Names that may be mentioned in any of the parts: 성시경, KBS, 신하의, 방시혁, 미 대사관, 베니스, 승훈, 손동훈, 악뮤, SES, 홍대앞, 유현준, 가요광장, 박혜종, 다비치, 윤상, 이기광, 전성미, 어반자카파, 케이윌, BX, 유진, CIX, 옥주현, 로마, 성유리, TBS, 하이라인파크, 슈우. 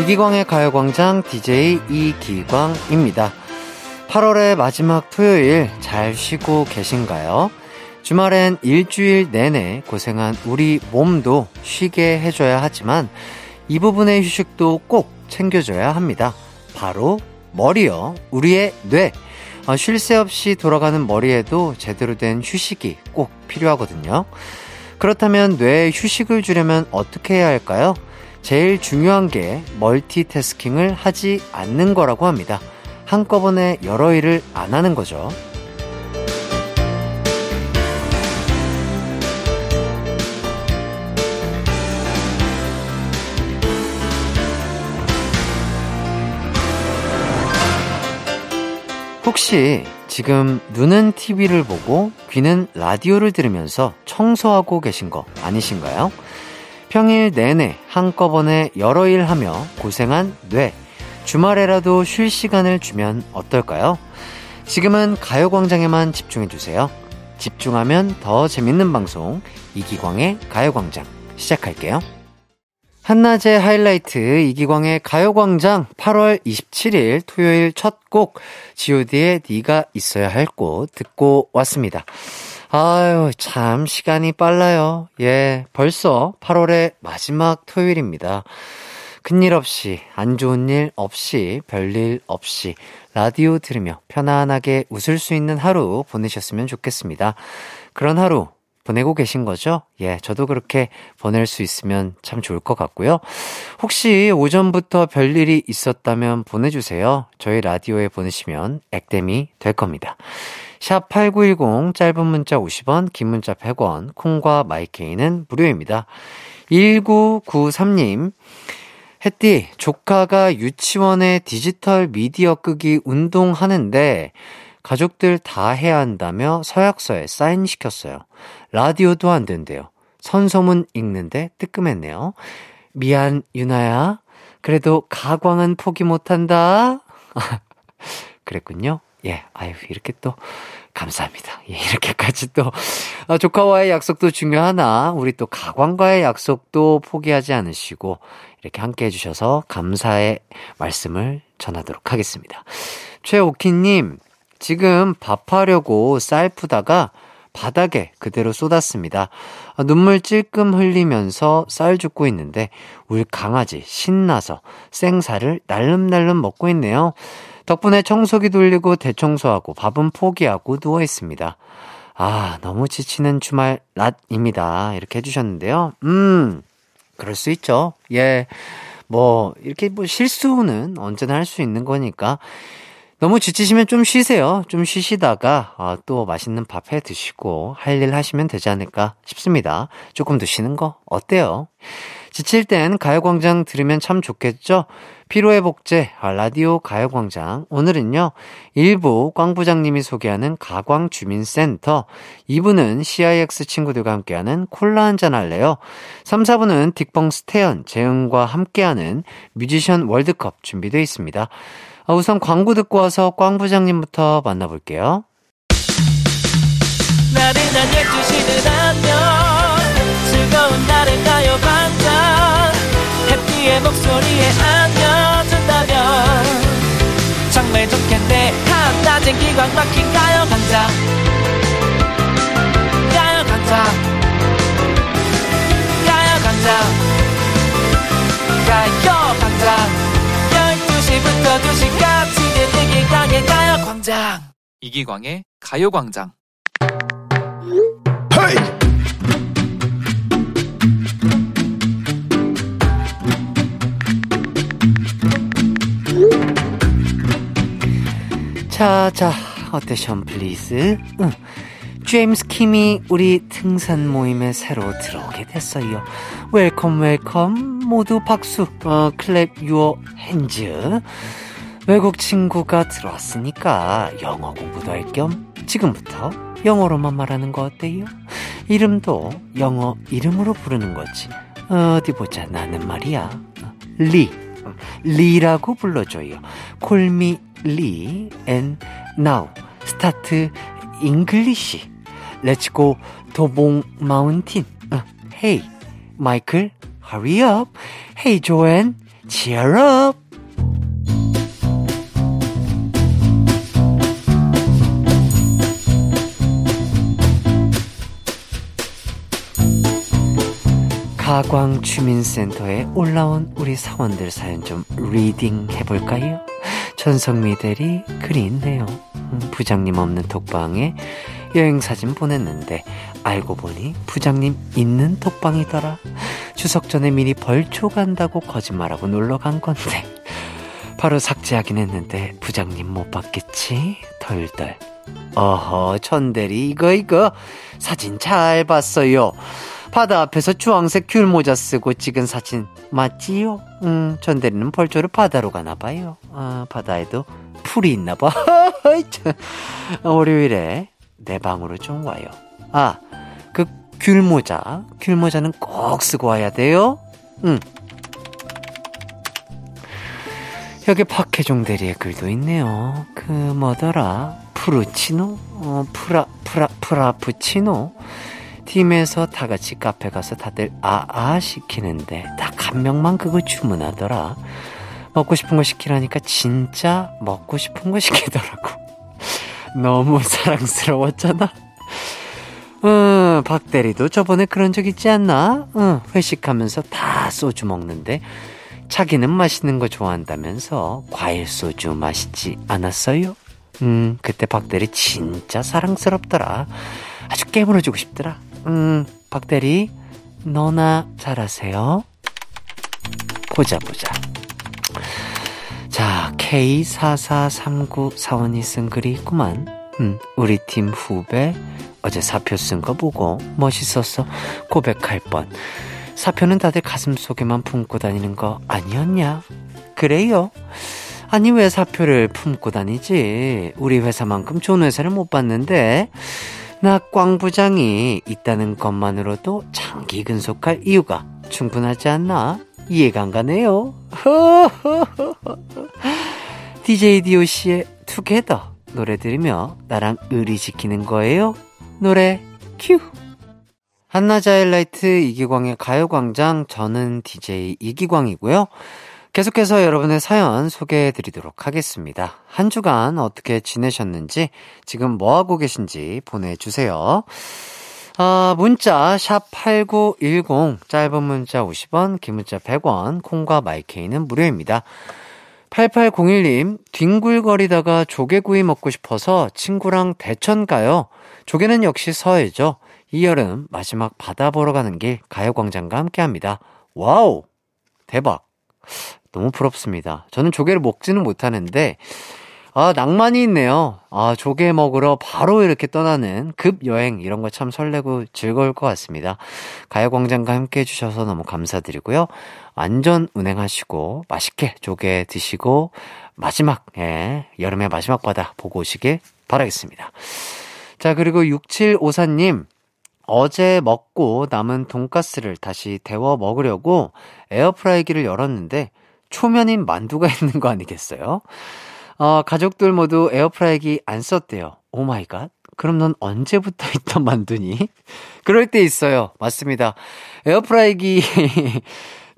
이기광의 가요광장 DJ 이기광입니다. 8월의 마지막 토요일 잘 쉬고 계신가요? 주말엔 일주일 내내 고생한 우리 몸도 쉬게 해줘야 하지만 이 부분의 휴식도 꼭 챙겨줘야 합니다. 바로 머리요. 우리의 뇌. 쉴 새 없이 돌아가는 머리에도 제대로 된 휴식이 꼭 필요하거든요. 그렇다면 뇌에 휴식을 주려면 어떻게 해야 할까요? 제일 중요한 게 멀티태스킹을 하지 않는 거라고 합니다. 한꺼번에 여러 일을 안 하는 거죠. 혹시 지금 눈은 TV를 보고 귀는 라디오를 들으면서 청소하고 계신 거 아니신가요? 평일 내내 한꺼번에 여러 일 하며 고생한 뇌, 주말에라도 쉴 시간을 주면 어떨까요? 지금은 가요광장에만 집중해주세요. 집중하면 더 재밌는 방송, 이기광의 가요광장 시작할게요. 한낮의 하이라이트 이기광의 가요광장 8월 27일 토요일 첫 곡 god의 네가 있어야 할 곳 듣고 왔습니다. 아유 참 시간이 빨라요. 예, 벌써 8월의 마지막 토요일입니다. 큰일 없이 안 좋은 일 없이 별일 없이 라디오 들으며 편안하게 웃을 수 있는 하루 보내셨으면 좋겠습니다. 그런 하루 보내고 계신 거죠? 예, 저도 그렇게 보낼 수 있으면 참 좋을 것 같고요. 혹시 오전부터 별일이 있었다면 보내주세요. 저희 라디오에 보내시면 액땜이 될 겁니다. 샵 8910 짧은 문자 50원, 긴 문자 100원, 콩과 마이케이는 무료입니다. 1993님, 햇띠 조카가 유치원에 디지털 미디어 끄기 운동하는데 가족들 다 해야 한다며 서약서에 사인시켰어요. 라디오도 안 된대요. 선소문 읽는데 뜨끔했네요. 미안 유나야. 그래도 가광은 포기 못한다. 그랬군요. 예, 아유 이렇게 또 감사합니다. 예, 이렇게까지 또 조카와의 약속도 중요하나 우리 또 가광과의 약속도 포기하지 않으시고 이렇게 함께 해주셔서 감사의 말씀을 전하도록 하겠습니다. 최옥희님, 지금 밥하려고 쌀 푸다가 바닥에 그대로 쏟았습니다. 눈물 찔끔 흘리면서 쌀 줍고 있는데 우리 강아지 신나서 생쌀을 날름날름 먹고 있네요. 덕분에 청소기 돌리고 대청소하고 밥은 포기하고 누워있습니다. 아, 너무 지치는 주말 낮입니다. 이렇게 해주셨는데요. 그럴 수 있죠. 예, 이렇게 실수는 언제나 할 수 있는 거니까 너무 지치시면 좀 쉬세요. 좀 쉬시다가 또 맛있는 밥 해 드시고 할 일 하시면 되지 않을까 싶습니다. 조금 드시는 거 어때요? 지칠 땐 가요광장 들으면 참 좋겠죠? 피로회복제 라디오 가요광장. 오늘은요, 1부 꽝부장님이 소개하는 가광주민센터, 2부는 CIX 친구들과 함께하는 콜라 한잔 할래요, 3, 4부는 딕펑스 태현, 재흥과 함께하는 뮤지션 월드컵 준비되어 있습니다. 우선 광고 듣고 와서 꽝부장님부터 만나볼게요. 나른한 12시는 안녕, 즐거운 날을 가요광장. 해피의 목소리에 안겨준다면 정말 좋겠네. 한낮엔 기광 막힌 가요광장, 가요광장, 가요광장, 가요광장. 12시부터 2시까지 이기광의 가요광장. 이기광의 가요광장. 헤이! 자, 어테션 플리즈. 제임스 킴이 우리 등산 모임에 새로 들어오게 됐어요. 웰컴 모두 박수. 클랩 유어 핸즈. 외국 친구가 들어왔으니까 영어 공부도 할 겸 지금부터 영어로만 말하는 거 어때요? 이름도 영어 이름으로 부르는 거지. 어디 보자. 나는 말이야 리라고 불러줘요. Call me Lee and now start English. Let's go 도봉 마운틴. Hey, Michael, hurry up. Hey, Joanne, Cheer up! 가광주민센터에 올라온 우리 사원들 사연 좀 리딩 해볼까요? 전성미 대리 글이 있네요. 부장님 없는 톡방에 여행사진 보냈는데 알고 보니 부장님 있는 톡방이더라. 추석 전에 미리 벌초 간다고 거짓말하고 놀러 간 건데 바로 삭제하긴 했는데 부장님 못 봤겠지? 덜덜. 어허, 천대리 이거 사진 잘 봤어요. 바다 앞에서 주황색 귤모자 쓰고 찍은 사진 맞지요? 천대리는 벌초를 바다로 가나봐요. 아, 바다에도 풀이 있나봐. 월요일에 내 방으로 좀 와요. 아, 그 귤모자는 꼭 쓰고 와야 돼요. 여기 박혜종 대리의 글도 있네요. 그 뭐더라, 프라푸치노 팀에서 다같이 카페 가서 다들 아아 시키는데 딱 한 명만 그거 주문하더라. 먹고 싶은 거 시키라니까 진짜 먹고 싶은 거 시키더라고. 너무 사랑스러웠잖아. 박대리도 저번에 그런 적 있지 않나? 회식하면서 다 소주 먹는데 자기는 맛있는 거 좋아한다면서 과일 소주 마시지 않았어요? 그때 박대리 진짜 사랑스럽더라. 아주 깨물어주고 싶더라. 박대리 너나 잘하세요. 보자. 자, K4439 사원이 쓴 글이 있구만. 우리 팀 후배 어제 사표 쓴 거 보고 멋있었어. 고백할 뻔. 사표는 다들 가슴 속에만 품고 다니는 거 아니었냐? 그래요. 아니 왜 사표를 품고 다니지? 우리 회사만큼 좋은 회사를 못 봤는데 나 꽝 부장이 있다는 것만으로도 장기 근속할 이유가 충분하지 않나? 이해가 안 가네요. DJ DOC의 투게더 노래 들으며 나랑 의리 지키는 거예요. 노래 큐. 한낮하이라이트 이기광의 가요광장, 저는 DJ 이기광이고요. 계속해서 여러분의 사연 소개해드리도록 하겠습니다. 한 주간 어떻게 지내셨는지, 지금 뭐하고 계신지 보내주세요. 문자 샵8910, 짧은 문자 50원, 긴 문자 100원, 콩과 마이케이는 무료입니다. 8801님, 뒹굴거리다가 조개구이 먹고 싶어서 친구랑 대천 가요. 조개는 역시 서해죠. 이 여름 마지막 바다 보러 가는 길 가요광장과 함께합니다. 와우, 대박. 너무 부럽습니다. 저는 조개를 먹지는 못하는데 낭만이 있네요. 조개 먹으러 바로 이렇게 떠나는 급여행, 이런 거 참 설레고 즐거울 것 같습니다. 가요광장과 함께 해주셔서 너무 감사드리고요. 안전 운행하시고 맛있게 조개 드시고 마지막, 여름의 마지막 바다 보고 오시길 바라겠습니다. 자, 그리고 6754님, 어제 먹고 남은 돈가스를 다시 데워 먹으려고 에어프라이기를 열었는데 초면인 만두가 있는 거 아니겠어요? 가족들 모두 에어프라이기 안 썼대요. 오 마이 갓. 그럼 넌 언제부터 있던 만두니? 그럴 때 있어요. 맞습니다. 에어프라이기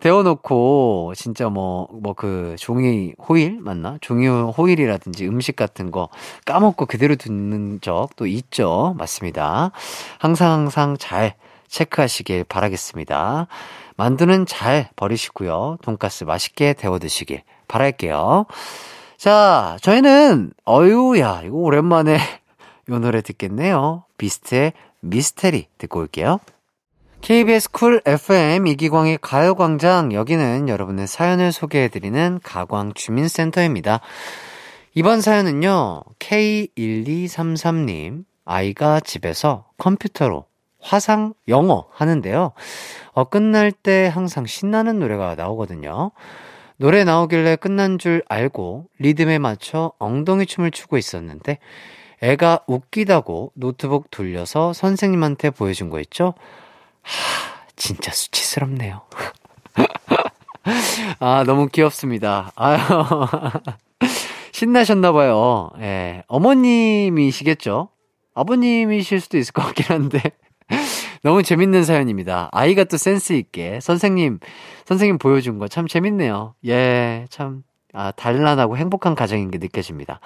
데워놓고 진짜 그 종이 호일 맞나? 종이 호일이라든지 음식 같은 거 까먹고 그대로 두는 적도 있죠. 맞습니다. 항상 잘 체크하시길 바라겠습니다. 만두는 잘 버리시고요. 돈가스 맛있게 데워 드시길 바랄게요. 자, 저희는 어유야, 이거 오랜만에 요 노래 듣겠네요. 비스트의 미스테리 듣고 올게요. KBS 쿨 FM 이기광의 가요광장, 여기는 여러분의 사연을 소개해드리는 가광주민센터입니다. 이번 사연은요, K1233님, 아이가 집에서 컴퓨터로 화상 영어 하는데요, 끝날 때 항상 신나는 노래가 나오거든요. 노래 나오길래 끝난 줄 알고 리듬에 맞춰 엉덩이 춤을 추고 있었는데 애가 웃기다고 노트북 돌려서 선생님한테 보여준 거 있죠? 진짜 수치스럽네요. 너무 귀엽습니다. 신나셨나봐요. 어머님이시겠죠? 아버님이실 수도 있을 것 같긴 한데 너무 재밌는 사연입니다. 아이가 또 센스 있게 선생님 보여준 거 참 재밌네요. 예, 참 단란하고 행복한 가정인 게 느껴집니다.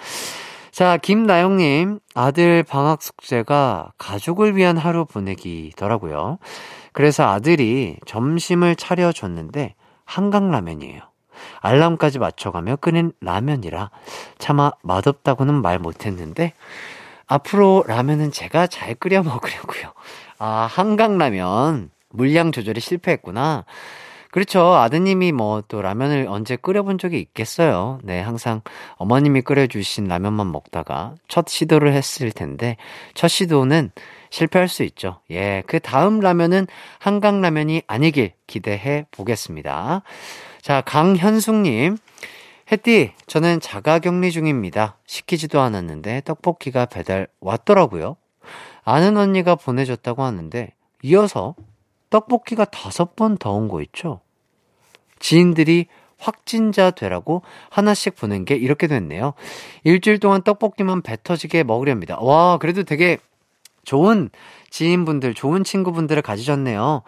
자, 김나영님, 아들 방학 숙제가 가족을 위한 하루 보내기더라고요. 그래서 아들이 점심을 차려줬는데 한강라면이에요. 알람까지 맞춰가며 끓인 라면이라 차마 맛없다고는 말 못했는데 앞으로 라면은 제가 잘 끓여 먹으려고요. 아, 한강라면 물량 조절에 실패했구나. 그렇죠. 아드님이 뭐 또 라면을 언제 끓여본 적이 있겠어요. 네, 항상 어머님이 끓여주신 라면만 먹다가 첫 시도를 했을 텐데 첫 시도는 실패할 수 있죠. 예, 그 다음 라면은 한강라면이 아니길 기대해 보겠습니다. 자, 강현숙님, 햇띠, 저는 자가격리 중입니다. 시키지도 않았는데 떡볶이가 배달 왔더라고요. 아는 언니가 보내줬다고 하는데 이어서 떡볶이가 5번 더 온 거 있죠? 지인들이 확진자 되라고 하나씩 보낸 게 이렇게 됐네요. 일주일 동안 떡볶이만 배 터지게 먹으렵니다. 와, 그래도 되게 좋은 지인분들, 좋은 친구분들을 가지셨네요.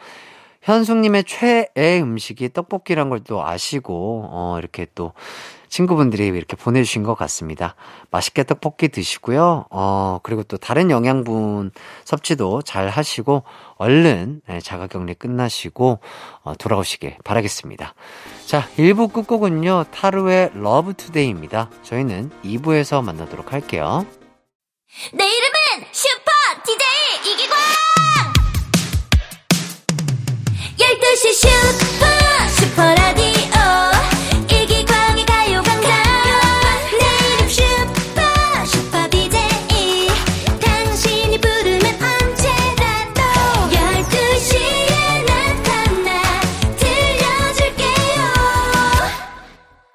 현숙님의 최애 음식이 떡볶이란 걸 또 아시고 이렇게 또 친구분들이 이렇게 보내주신 것 같습니다. 맛있게 떡볶이 드시고요. 그리고 또 다른 영양분 섭취도 잘 하시고 얼른 자가격리 끝나시고 돌아오시길 바라겠습니다. 자, 1부 끝곡은요, 타루의 러브 투데이입니다. 저희는 2부에서 만나도록 할게요. 내 이름은 슈퍼 DJ 이기광. 12시 슈퍼라디오 이기광의 가요광장. 내 이름 슈퍼 DJ. 당신이 부르면 언제라도 12시에 나타나 들려줄게요.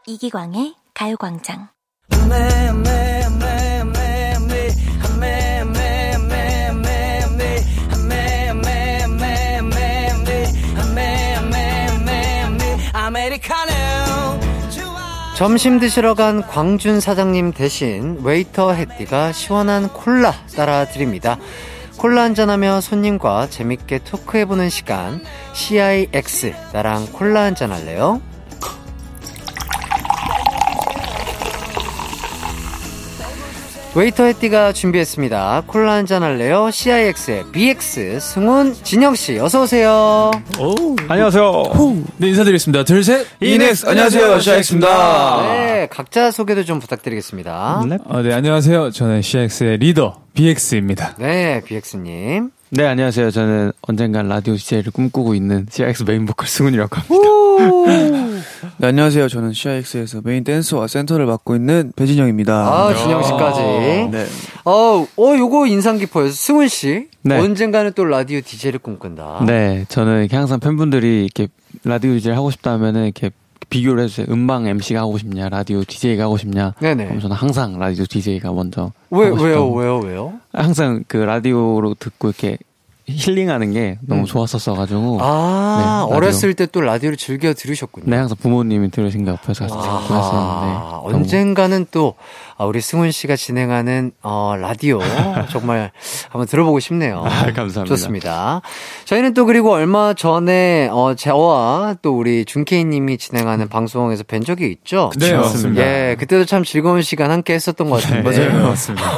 이기광의 가요광장. 점심 드시러 간 광준 사장님 대신 웨이터 햇띠가 시원한 콜라 따라 드립니다. 콜라 한잔하며 손님과 재밌게 토크해보는 시간, CIX 나랑 콜라 한잔할래요? 웨이터 햇띠가 준비했습니다. 콜라 한잔할래요? CIX의 BX, 승훈, 진영씨, 어서오세요. 안녕하세요. 네, 인사드리겠습니다. 둘, 셋. 이넥스, 안녕하세요. CIX입니다. 네, 각자 소개도 좀 부탁드리겠습니다. 네, 안녕하세요. 저는 CIX의 리더, BX입니다. 네, BX님. 네, 안녕하세요. 저는 언젠간 라디오 DJ를 꿈꾸고 있는 CIX 메인보컬 승훈이라고 합니다. 네, 안녕하세요. 저는 CIX에서 메인 댄스와 센터를 맡고 있는 배진영입니다. 아, 진영씨까지. 네. 요거 인상 깊어요. 승훈씨. 네. 언젠가는 또 라디오 DJ를 꿈꾼다. 네, 저는 이렇게 항상 팬분들이 이렇게 라디오 DJ를 하고 싶다 하면은 이렇게 비교를 해주세요. 음방 MC가 하고 싶냐, 라디오 DJ가 하고 싶냐. 네네. 그럼 저는 항상 라디오 DJ가 먼저. 왜요? 항상 그 라디오로 듣고 이렇게 힐링하는 게 너무 좋았었어가지고. 아, 네, 어렸을 때 또 라디오를 즐겨 들으셨군요. 네, 항상 부모님이 들으신 게 옆에서 같이 듣고 했었는데. 언젠가는 또 우리 승훈 씨가 진행하는 라디오 정말 한번 들어보고 싶네요. 아, 감사합니다. 좋습니다. 저희는 또 그리고 얼마 전에 저와 또 우리 준케이님이 진행하는 방송에서 뵌 적이 있죠. 네, 맞습니다. 예, 그때도 참 즐거운 시간 함께 했었던 것 같은데. 네, 맞아요, 맞습니다.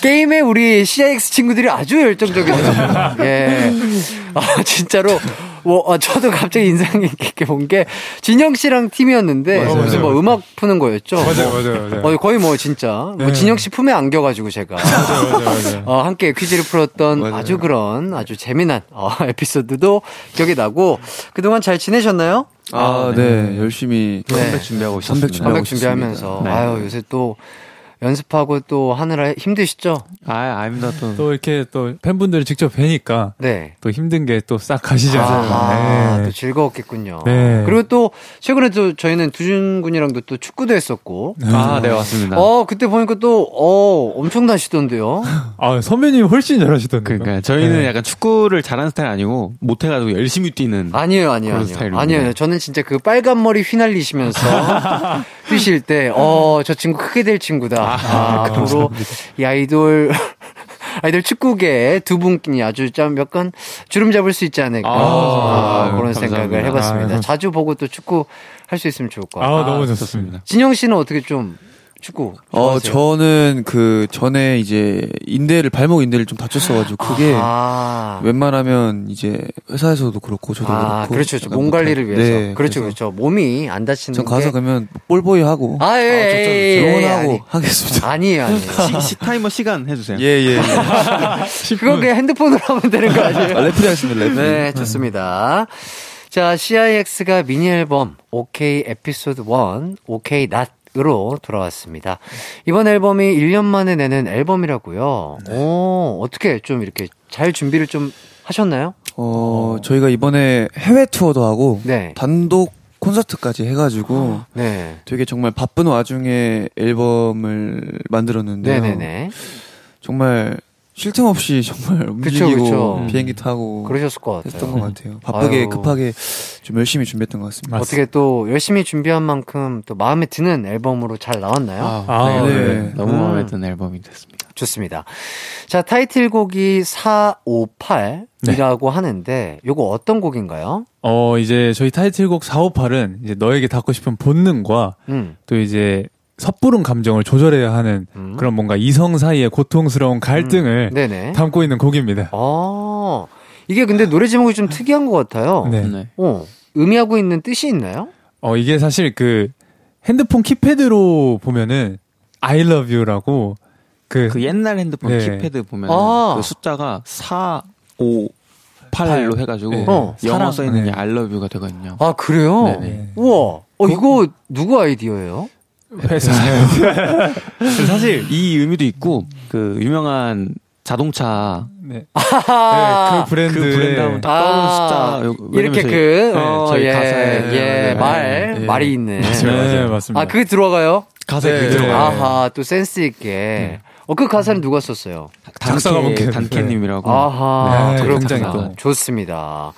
게임에 우리 CIX 친구들이 아주 열정적이었어요. 예. 진짜로. 저도 갑자기 인상 깊게 본 게 진영 씨랑 팀이었는데 맞아요. 무슨 음악 푸는 거였죠. 맞아요. 거의 진짜 네. 진영 씨 품에 안겨가지고 제가 맞아요. 함께 퀴즈를 풀었던 맞아요. 아주 그런 아주 재미난 에피소드도 기억이 나고. 그동안 잘 지내셨나요? 네. 열심히 컴백 준비하고 있었습니다. 컴백 준비하면서 네. 아유, 요새 또 연습하고 또 하느라 힘드시죠? 아닙니다. 또 이렇게 또 팬분들이 직접 뵈니까 네. 또 힘든 게 또 싹 가시지 않습니까? 네. 또 즐거웠겠군요. 네. 그리고 또 최근에 또 저희는 두준 군이랑도 또 축구도 했었고. 네, 맞습니다. 그때 보니까 또 엄청나시던데요? 선배님 훨씬 잘하시던데요. 그러니까 저희는 네. 약간 축구를 잘하는 스타일 아니고 못해가지고 열심히 뛰는. 아니에요. 스타일로. 아니에요. 저는 진짜 그 빨간 머리 휘날리시면서 뛰실 때 저 친구 크게 될 친구다. 앞으로 이 아이돌 아이들 축구계 두 분이 아주 좀 약간 주름 잡을 수 있지 않을까. 그런 감사합니다. 생각을 해봤습니다. 자주 보고 또 축구 할 수 있으면 좋을 것 같아요. 너무 좋습니다. 진영 씨는 어떻게 좀 축구 좋아하세요? 저는 그 전에 이제 발목 인대를 좀 다쳤어가지고 그게 웬만하면 이제 회사에서도 그렇고 저도 그렇고 그렇죠. 몸 관리를 위해서. 네, 그렇죠. 몸이 안 다치는 전 가서 그러면 볼보이 하고 응원하고 하겠습니다. 아니에요. 타이머 시간 해주세요. 예. 그게 핸드폰으로 하면 되는 거 아니에요? 레프리 하겠습니다. 네, 좋습니다. 자, CIX가 미니 앨범 OK 에피소드 1 OK 낫 으로 돌아왔습니다. 이번 앨범이 1년 만에 내는 앨범이라고요. 네. 어떻게 좀 이렇게 잘 준비를 좀 하셨나요? 저희가 이번에 해외 투어도 하고 단독 콘서트까지 해가지고 되게 정말 바쁜 와중에 앨범을 만들었는데요. 정말 쉴 틈 없이 정말 움직이고 그쵸. 비행기 타고 그러셨을 것 같아요. 했던 것 같아요. 바쁘게 급하게 좀 열심히 준비했던 것 같습니다. 어떻게 또 열심히 준비한 만큼 또 마음에 드는 앨범으로 잘 나왔나요? 너무 마음에 드는 앨범이 됐습니다. 좋습니다. 자, 타이틀곡이 458이라고 하는데 요거 어떤 곡인가요? 이제 저희 타이틀곡 458은 이제 너에게 닿고 싶은 본능과 또 이제 섣부른 감정을 조절해야 하는 그런 뭔가 이성 사이의 고통스러운 갈등을 담고 있는 곡입니다. 이게 근데 노래 제목이 좀 특이한 것 같아요. 의미하고 있는 뜻이 있나요? 이게 사실 그 핸드폰 키패드로 보면은 I love you라고 그 옛날 핸드폰 키패드 보면은 그 숫자가 4, 5, 8로 해가지고 영어 써있는 게 I love you가 되거든요. 아, 그래요? 우와. 이거 누구 아이디어예요? 회사요. 사실 이 의미도 있고 그 유명한 자동차 그 브랜드 하면 딱 떠오르는 숫자 이렇게 저희 가사에 말이 있는 맞습니다. 그게 들어가요? 가사에 들어가요. 아하, 또 센스 있게. 그 가사는 누가 썼어요? 단케님이라고. 아하, 굉장히 또 좋습니다.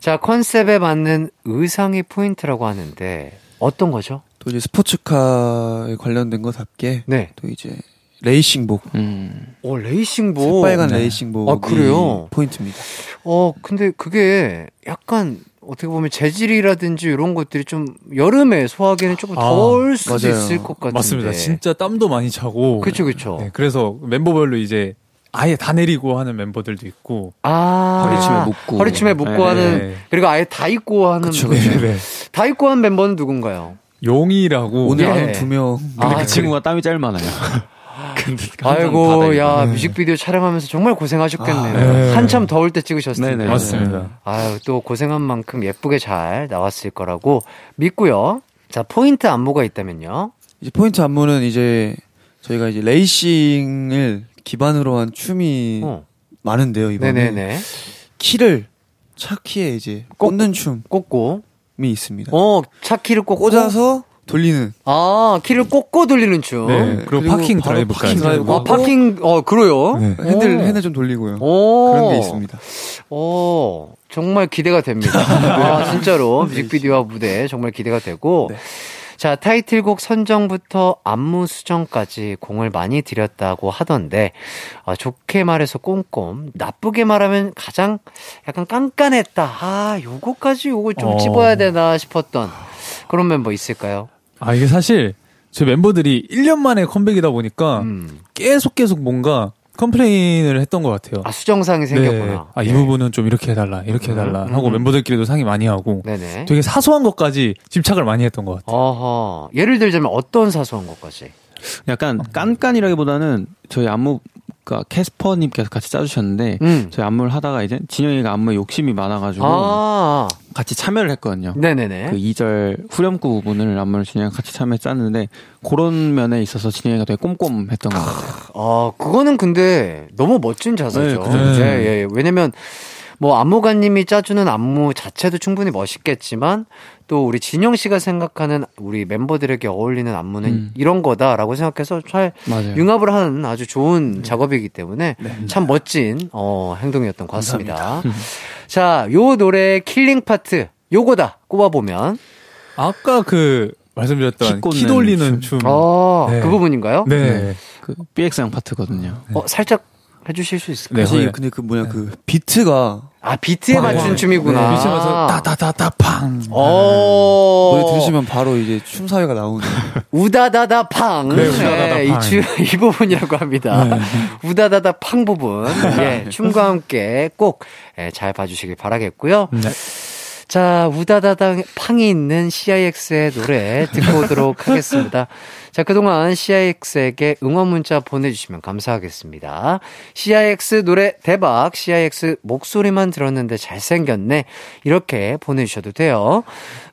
자, 컨셉에 맞는 의상이 포인트라고 하는데 어떤 거죠? 또 이제 스포츠카에 관련된 거답게 또 이제 레이싱복. 레이싱복. 새빨간 레이싱복. 아, 그래요? 포인트입니다. 근데 그게 약간 어떻게 보면 재질이라든지 이런 것들이 좀 여름에 소화하기에는 조금 더울 수도 있을 것 같은데. 맞습니다. 진짜 땀도 많이 차고. 그렇죠. 그래서 멤버별로 이제 아예 다 내리고 하는 멤버들도 있고 허리춤에 묶고 하는, 그리고 아예 다 입고 하는. 다 입고 하는 멤버는 누군가요? 용이라고. 오늘 한 2명. 근데 그 친구가 땀이 제일 많아요. 아이고, 야, 뮤직비디오 촬영하면서 정말 고생하셨겠네요. 한참 더울 때 찍으셨을 텐데. 맞습니다. 아유, 또 고생한 만큼 예쁘게 잘 나왔을 거라고 믿고요. 자, 포인트 안무가 있다면요? 이제 포인트 안무는 이제 저희가 이제 레이싱을 기반으로 한 춤이 많은데요, 이번에. 키를, 차 키에 이제 꽂는 춤. 이 있습니다. 차 키를 꽂아서 돌리는. 키를 꽂고 돌리는 춤. 그리고 파킹 드라이브까지. 그래요? 핸들 좀 돌리고요. 그런 게 있습니다. 정말 기대가 됩니다. 진짜로 뮤직비디오와 무대 정말 기대가 되고. 자, 타이틀곡 선정부터 안무 수정까지 공을 많이 들였다고 하던데, 좋게 말해서 꼼꼼, 나쁘게 말하면 가장 약간 깐깐했다. 요거까지 요걸 좀 집어야 되나 싶었던 그런 멤버 있을까요? 이게 사실 저희 멤버들이 1년 만에 컴백이다 보니까 계속 뭔가 컴플레인을 했던 것 같아요. 수정상이 생겼구나. 이 부분은 좀 이렇게 해달라, 이렇게 해달라 하고 멤버들끼리도 상의 많이 하고 되게 사소한 것까지 집착을 많이 했던 것 같아요. 예를 들자면 어떤 사소한 것까지? 약간 깐깐이라기보다는 저희 안무가 캐스퍼님께서 같이 짜주셨는데 저희 안무를 하다가 이제 진영이가 안무에 욕심이 많아가지고 같이 참여를 했거든요. 그 2절 후렴구 부분을 안무를 진영이가 같이 참여해 짰는데 그런 면에 있어서 진영이가 되게 꼼꼼했던 것 같아요. 그거는 근데 너무 멋진 자세죠. 왜냐면 뭐 안무가님이 짜주는 안무 자체도 충분히 멋있겠지만 또 우리 진영 씨가 생각하는 우리 멤버들에게 어울리는 안무는 이런 거다라고 생각해서 잘 융합을 하는 아주 좋은 작업이기 때문에 참 멋진 행동이었던 것 같습니다. 자, 요 노래 킬링 파트 요거다 꼽아보면 아까 그 말씀드렸던 키 돌리는 춤. 그 부분인가요? 그 BX 양 파트거든요. 살짝 해주실 수 있을까요? 네, 근데 그 뭐냐, 그 비트가. 아, 비트에 맞춘 춤이구나. 네, 비트에 맞춰서 따다다다팡. 오. 노래 들으시면 바로 이제 춤 사회가 나오는. 우다다다팡. 네, 이 부분이라고 합니다. 네. 우다다다팡 부분. 예, 춤과 함께 꼭 잘 봐주시길 바라겠고요. 네. 자, 우다다다팡이 있는 CIX의 노래 듣고 오도록 하겠습니다. 자, 그동안 CIX에게 응원 문자 보내주시면 감사하겠습니다. CIX 노래 대박, CIX 목소리만 들었는데 잘생겼네, 이렇게 보내주셔도 돼요.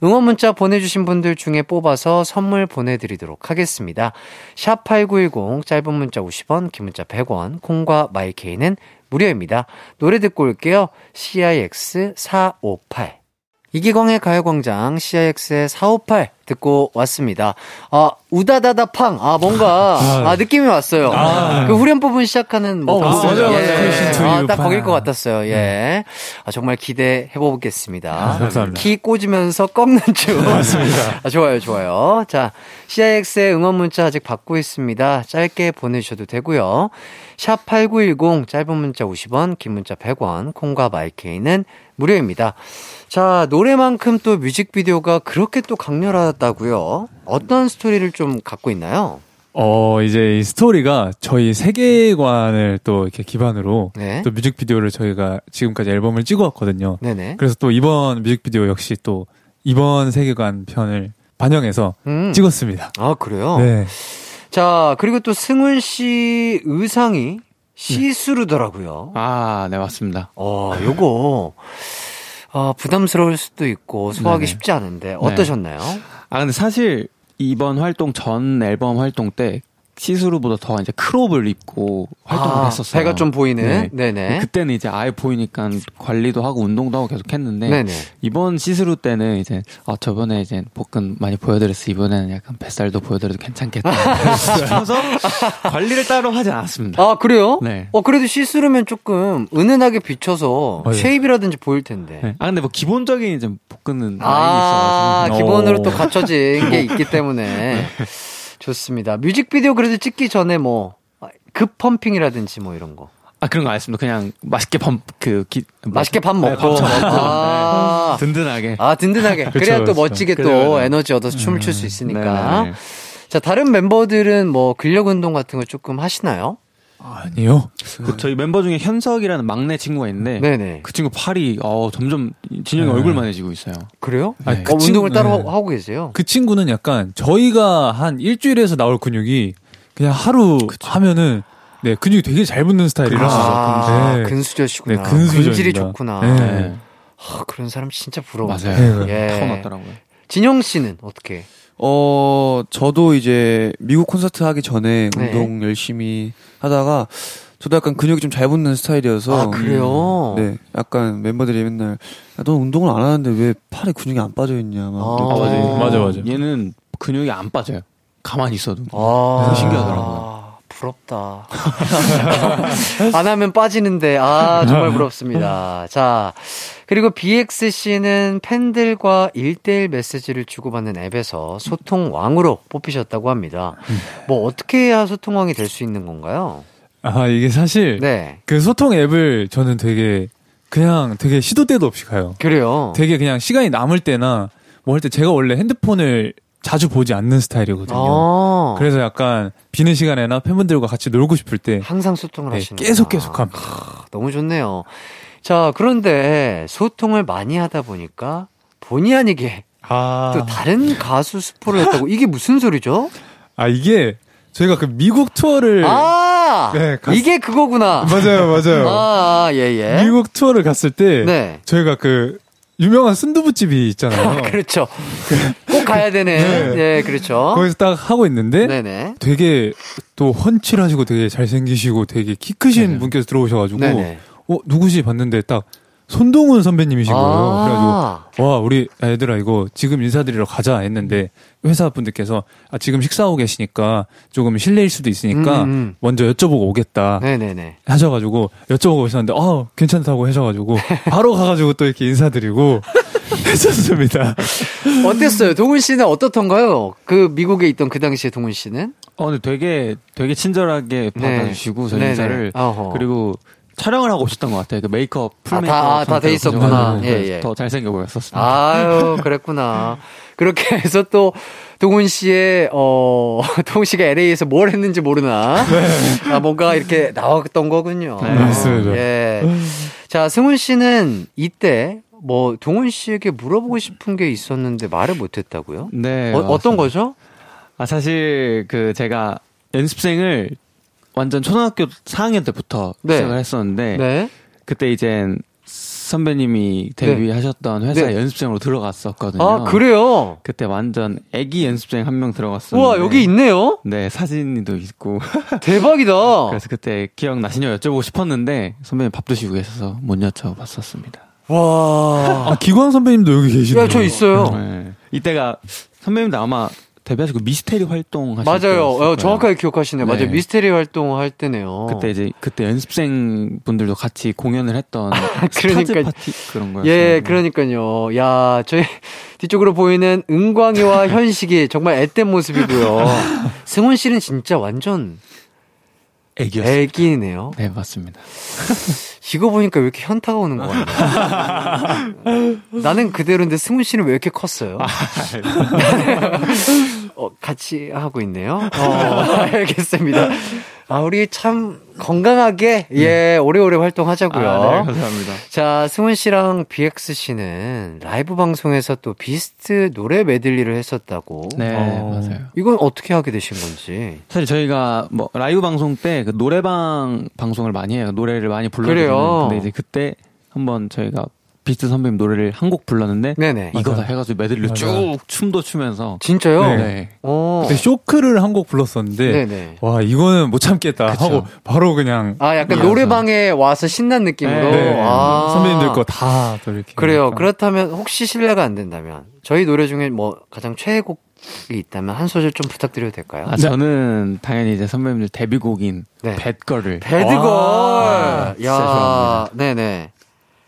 응원 문자 보내주신 분들 중에 뽑아서 선물 보내드리도록 하겠습니다. 샵8910 짧은 문자 50원, 긴 문자 100원, 콩과 마이케이는 무료입니다. 노래 듣고 올게요. CIX 458. 이기광의 가요광장, CIX의 458 듣고 왔습니다. 아, 우다다다팡. 아, 뭔가, 아, 느낌이 왔어요. 아, 그 후렴 부분 시작하는 뭐. 맞아요. 예. 아, 딱 거길 것 같았어요. 예. 아, 정말 기대해보겠습니다. 아, 감사합니다. 키 꽂으면서 꺾는 춤. 맞습니다. 아, 좋아요, 좋아요. 자, CIX의 응원 문자 아직 받고 있습니다. 짧게 보내주셔도 되고요. 샵8910, 짧은 문자 50원, 긴 문자 100원, 콩과 마이케이는 무료입니다. 자, 노래만큼 또 뮤직비디오가 그렇게 또 강렬하다고요? 어떤 스토리를 좀 갖고 있나요? 이제 이 스토리가 저희 세계관을 또 이렇게 기반으로, 네, 또 뮤직비디오를 저희가 지금까지 앨범을 찍어왔거든요. 네네. 그래서 또 이번 뮤직비디오 역시 또 이번 세계관 편을 반영해서 찍었습니다. 아, 그래요? 네. 자, 그리고 또 승훈 씨 의상이 시스루더라고요. 아, 네, 맞습니다. 요거. 부담스러울 수도 있고 소화하기, 네네, 쉽지 않은데 어떠셨나요? 네. 아, 근데 사실 이번 활동 전 앨범 활동 때 시스루보다 더 이제 크롭을 입고 활동을 했었어요. 배가 좀 보이는. 네. 네네. 그때는 이제 아예 보이니까 관리도 하고 운동도 하고 계속 했는데, 네네, 이번 시스루 때는 이제 저번에 이제 복근 많이 보여드렸어, 이번에는 약간 뱃살도 보여드려도 괜찮겠다 싶어서 관리를 따로 하지 않았습니다. 아, 그래요? 네. 그래도 시스루면 조금 은은하게 비춰서 쉐입이라든지 보일 텐데. 네. 아, 근데 뭐 기본적인 이제 복근은 많이 있어서 기본으로 또 갖춰진 게 있기 때문에. 네. 좋습니다. 뮤직비디오 그래도 찍기 전에 뭐 펌핑이라든지 뭐 이런 거. 아, 그런 거 안 했습니다. 그냥 맛있게 맛있게 밥 먹고. 네, 든든하게. 아, 든든하게. 그쵸, 그래야 또 멋지게 또 에너지 얻어서 춤을 출 수 있으니까. 네네. 자, 다른 멤버들은 뭐 근력 운동 같은 거 조금 하시나요? 아니요. 저희 멤버 중에 현석이라는 막내 친구가 있는데, 네네, 그 친구 팔이 점점 진영이 얼굴만해지고 있어요. 그래요? 네. 아니, 그 운동을 따로 하고 계세요? 그 친구는 약간 저희가 한 일주일에서 나올 근육이 그냥 하루, 그쵸, 하면은, 네, 근육이 되게 잘 붙는 스타일이라서. 네. 근수저시구나. 네, 근질이 좋구나. 네. 네. 하, 그런 사람 진짜 부러워요. 맞아요. 예. 타고났더라고요. 진영 씨는 어떻게? 저도 이제 미국 콘서트 하기 전에 운동 열심히 하다가, 저도 약간 근육이 좀 잘 붙는 스타일이어서. 아, 그래요? 네. 약간 멤버들이 맨날, 야, 넌 운동을 안 하는데 왜 팔에 근육이 안 빠져있냐, 막. 맞아요. 맞아. 얘는 근육이 안 빠져요. 가만히 있어도. 신기하더라고요. 부럽다. 안 하면 빠지는데, 아, 정말 부럽습니다. 자, 그리고 BXC는 팬들과 1대1 메시지를 주고받는 앱에서 소통왕으로 뽑히셨다고 합니다. 뭐 어떻게 해야 소통왕이 될 수 있는 건가요? 아, 이게 사실, 네, 그 소통 앱을 저는 되게 시도 때도 없이 가요. 그래요? 되게 그냥 시간이 남을 때나 뭐 할 때, 제가 원래 핸드폰을 자주 보지 않는 스타일이거든요. 그래서 약간 비는 시간에나 팬분들과 같이 놀고 싶을 때 항상 소통을 하시는구나. 계속 합니다. 너무 좋네요. 자, 그런데 소통을 많이 하다 보니까 본의 아니게 또 다른 가수 스포를 했다고. 이게 무슨 소리죠? 아, 이게 저희가 그 미국 투어를 이게 그거구나. 맞아요. 예. 미국 투어를 갔을 때, 네, 저희가 그 유명한 순두부집이 있잖아요. 그렇죠. 꼭 가야 되네. 네, 그렇죠. 거기서 딱 하고 있는데, 네네, 되게 또 헌칠하시고 되게 잘생기시고 되게 키 크신, 네네, 분께서 들어오셔가지고, 네네, 누구시 봤는데 딱 손동훈 선배님이신 거예요. 그래가지고, 와, 우리 애들아, 이거 지금 인사드리러 가자 했는데, 회사 분들께서, 아, 지금 식사하고 계시니까 조금 실례일 수도 있으니까 먼저 여쭤보고 오겠다. 네네네. 하셔가지고 여쭤보고 오셨는데, 괜찮다고 하셔가지고 바로 가가지고 또 이렇게 인사드리고 했었습니다. 어땠어요? 동훈 씨는 어떻던가요? 그 미국에 있던 그 당시에 동훈 씨는? 근데 되게 친절하게 받아주시고 네. 저희 네네. 인사를 어허. 그리고 촬영을 하고 오셨던 것 같아요. 그 메이크업 풀 메이크업 다 돼 있었구나. 예. 더 잘생겨 보였었습니다. 아유 그랬구나. 그렇게 해서 또 동훈 씨의 동훈 씨가 LA에서 뭘 했는지 모르나 네. 아, 뭔가 이렇게 나왔던 거군요. 네. 맞습니다. 예. 자 승훈 씨는 이때 뭐 동훈 씨에게 물어보고 싶은 게 있었는데 말을 못했다고요? 네. 어떤 거죠? 아 사실 그 제가 연습생을 완전 초등학교 4학년 때부터 네. 시작을 했었는데 네. 그때 이제 선배님이 데뷔하셨던 회사에 네. 연습생으로 들어갔었거든요. 아 그래요? 그때 완전 애기 연습생 한 명 들어갔었는데 우와 여기 있네요? 네 사진도 있고 대박이다. 그래서 그때 기억나시냐고 여쭤보고 싶었는데 선배님 밥 드시고 계셔서 못 여쭤봤었습니다. 와 아, 기광 선배님도 여기 계시네요. 저 있어요. 네. 이때가 선배님도 아마 데뷔하시고 미스테리 활동하실 때 맞아요. 정확하게 기억하시네요. 네. 맞아요. 미스테리 활동할 때네요. 그때 연습생 분들도 같이 공연을 했던 스타즈 파티 그런 거였어요. 예, 그러니까요. 야, 저희 뒤쪽으로 보이는 은광이와 현식이 정말 앳된 모습이고요. 승훈 씨는 진짜 완전 애기네요. 네, 맞습니다. 이거 보니까 왜 이렇게 현타가 오는 거 같나요? 나는 그대로인데 승훈 씨는 왜 이렇게 컸어요? 같이 하고 있네요. 알겠습니다. 아, 우리 참 건강하게, 예, 오래오래 활동하자고요. 아, 네, 감사합니다. 자, 승훈 씨랑 BX 씨는 라이브 방송에서 또 비스트 노래 메들리를 했었다고. 네, 맞아요. 이건 어떻게 하게 되신 건지. 사실 저희가 뭐, 라이브 방송 때 그 노래방 방송을 많이 해요. 노래를 많이 불러요. 근데 이제 그때 한번 저희가 비스트 선배님 노래를 한 곡 불렀는데 네네. 이거다 해가지고 메들리로 쭉 춤도 추면서 진짜요? 네. 그때 쇼크를 한 곡 불렀었는데 네네. 와 이거는 못 참겠다 그쵸. 하고 바로 그냥 아 약간 노래방에 와서 신난 느낌으로 네. 아. 선배님들 거 다 이렇게 그래요. 약간. 그렇다면 혹시 실례가 안 된다면 저희 노래 중에 뭐 가장 최애곡 있다면 한 소절 좀 부탁드려도 될까요? 아, 저는 당연히 이제 선배님들 데뷔곡인 배드걸을 배드걸 진짜 좋아합니다. 네네.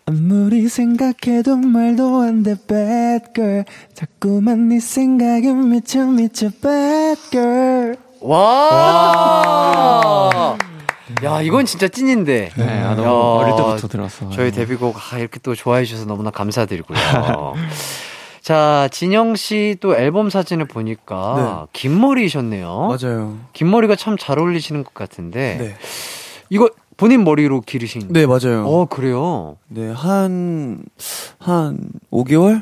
아무리 생각해도 말도 안 돼 bad girl 자꾸만 네 생각에 미쳐 bad girl 와 야 이건 진짜 찐인데 네, 아, 너무 어릴 때부터 들었어 저희 데뷔곡 이렇게 또 좋아해 주셔서 너무나 감사드리고요 자 진영 씨 또 앨범 사진을 보니까 네. 긴 머리이셨네요 맞아요 긴 머리가 참 잘 어울리시는 것 같은데 네. 이거 본인 머리로 기르신? 네, 맞아요. 그래요? 네, 한 5개월?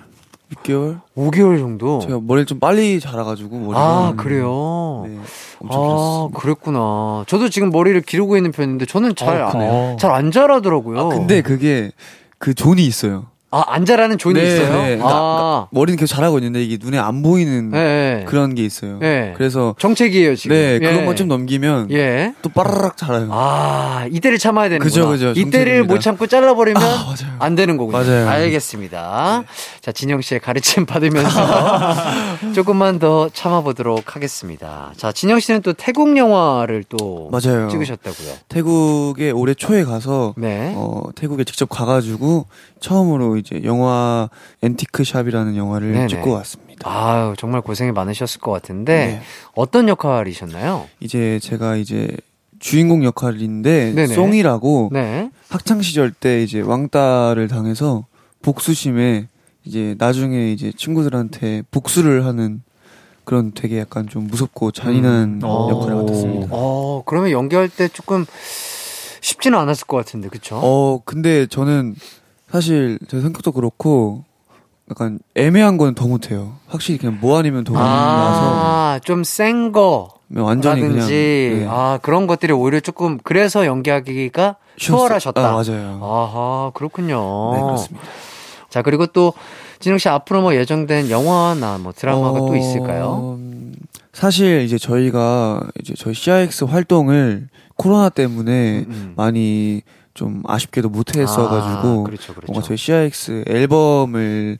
6개월? 5개월 정도? 제가 머리를 좀 빨리 자라가지고, 머리가. 아, 그래요? 네, 엄청 길었어요. 아, 그랬구나. 저도 지금 머리를 기르고 있는 편인데, 저는 잘 안 자라더라고요. 아, 근데 그게, 그 존이 있어요. 아, 안 자라는 존이 네, 있어요? 네. 나 머리는 계속 자라고 있는데, 이게 눈에 안 보이는 네, 그런 게 있어요. 네. 그래서. 정체기예요, 지금. 네, 예. 그런 것 좀 넘기면. 예. 또 빠라락 자라요. 아, 이때를 참아야 되는구나. 그죠. 이때를 못 참고 잘라버리면. 아, 안 되는 거군요. 맞아요. 알겠습니다. 네. 자, 진영 씨의 가르침 받으면서. 조금만 더 참아보도록 하겠습니다. 자, 진영 씨는 또 태국 영화를 또. 맞아요. 찍으셨다고요. 태국에 올해 초에 가서. 네. 태국에 직접 가가지고 처음으로 이제 영화 앤티크 샵이라는 영화를 네네. 찍고 왔습니다. 아유 정말 고생이 많으셨을 것 같은데 네. 어떤 역할이셨나요? 이제 제가 이제 주인공 역할인데 네네. 송이라고 네. 학창 시절 때 이제 왕따를 당해서 복수심에 이제 나중에 이제 친구들한테 복수를 하는 그런 되게 약간 좀 무섭고 잔인한 역할을 맡았습니다. 그러면 연기할 때 조금 쉽지는 않았을 것 같은데 그렇죠? 근데 저는 사실 제 성격도 그렇고 약간 애매한 거는 더 못해요. 확실히 그냥 뭐 아니면 더 나서 좀 센 거 완전히 그냥 네. 아 그런 것들이 오히려 조금 그래서 연기하기가 수월하셨다. 아, 맞아요. 아하 그렇군요. 네 그렇습니다. 자 그리고 또 진영 씨 앞으로 뭐 예정된 영화나 뭐 드라마가 또 있을까요? 사실 이제 저희가 이제 저희 CIX 활동을 코로나 때문에 많이 좀 아쉽게도 못했어가지고 그렇죠. 뭔가 저희 CIX 앨범을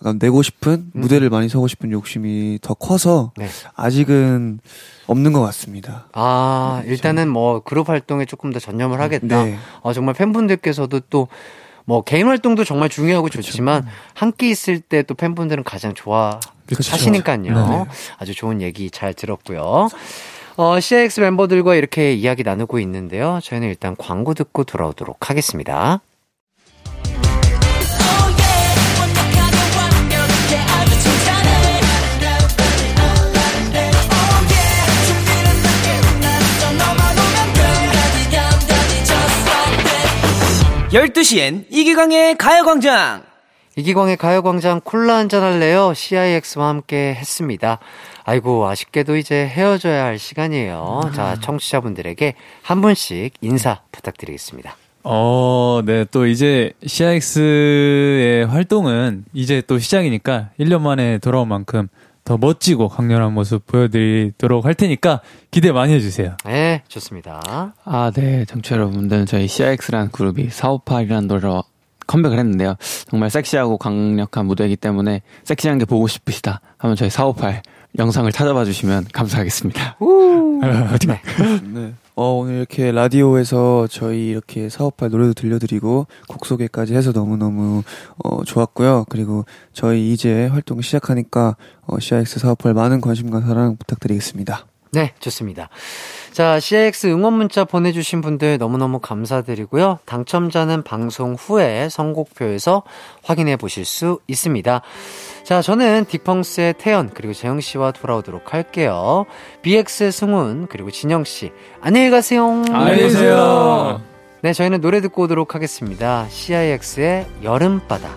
약간 내고 싶은 무대를 많이 서고 싶은 욕심이 더 커서 네. 아직은 없는 것 같습니다. 아 네, 일단은 뭐 그룹 활동에 조금 더 전념을 하겠다. 네. 정말 팬분들께서도 또 뭐 개인 활동도 정말 중요하고 그렇죠. 좋지만 한 끼 있을 때 또 팬분들은 가장 좋아하시니까요. 그렇죠. 아주 좋은 얘기 잘 들었고요. CIX 멤버들과 이렇게 이야기 나누고 있는데요. 저희는 일단 광고 듣고 돌아오도록 하겠습니다. 열두시엔 이기광의 가요광장. 이기광의 가요광장 콜라 한잔 할래요? CIX와 함께 했습니다. 아이고, 아쉽게도 이제 헤어져야 할 시간이에요. 자, 청취자분들에게 한 분씩 인사 부탁드리겠습니다. 네, 또 이제 CIX의 활동은 이제 또 시작이니까 1년 만에 돌아온 만큼 더 멋지고 강렬한 모습 보여드리도록 할 테니까 기대 많이 해주세요. 네, 좋습니다. 네, 청취자 여러분들, 저희 CIX라는 그룹이 458이라는 노래로 컴백을 했는데요. 정말 섹시하고 강력한 무대이기 때문에 섹시한 게 보고 싶으시다 하면 저희 458 영상을 찾아봐 주시면 감사하겠습니다. 네. 네. 오늘 이렇게 라디오에서 저희 이렇게 458 노래도 들려드리고 곡 소개까지 해서 너무너무 좋았고요. 그리고 저희 이제 활동 시작하니까 CIX 458 많은 관심과 사랑 부탁드리겠습니다. 네, 좋습니다. 자, CIX 응원 문자 보내주신 분들 너무너무 감사드리고요. 당첨자는 방송 후에 선곡표에서 확인해 보실 수 있습니다. 자, 저는 딕펑스의 태현 그리고 재흥씨와 돌아오도록 할게요. BX의 승훈 그리고 진영씨 안녕히 가세요. 안녕히 계세요. 네, 저희는 노래 듣고 오도록 하겠습니다. CIX의 여름바다.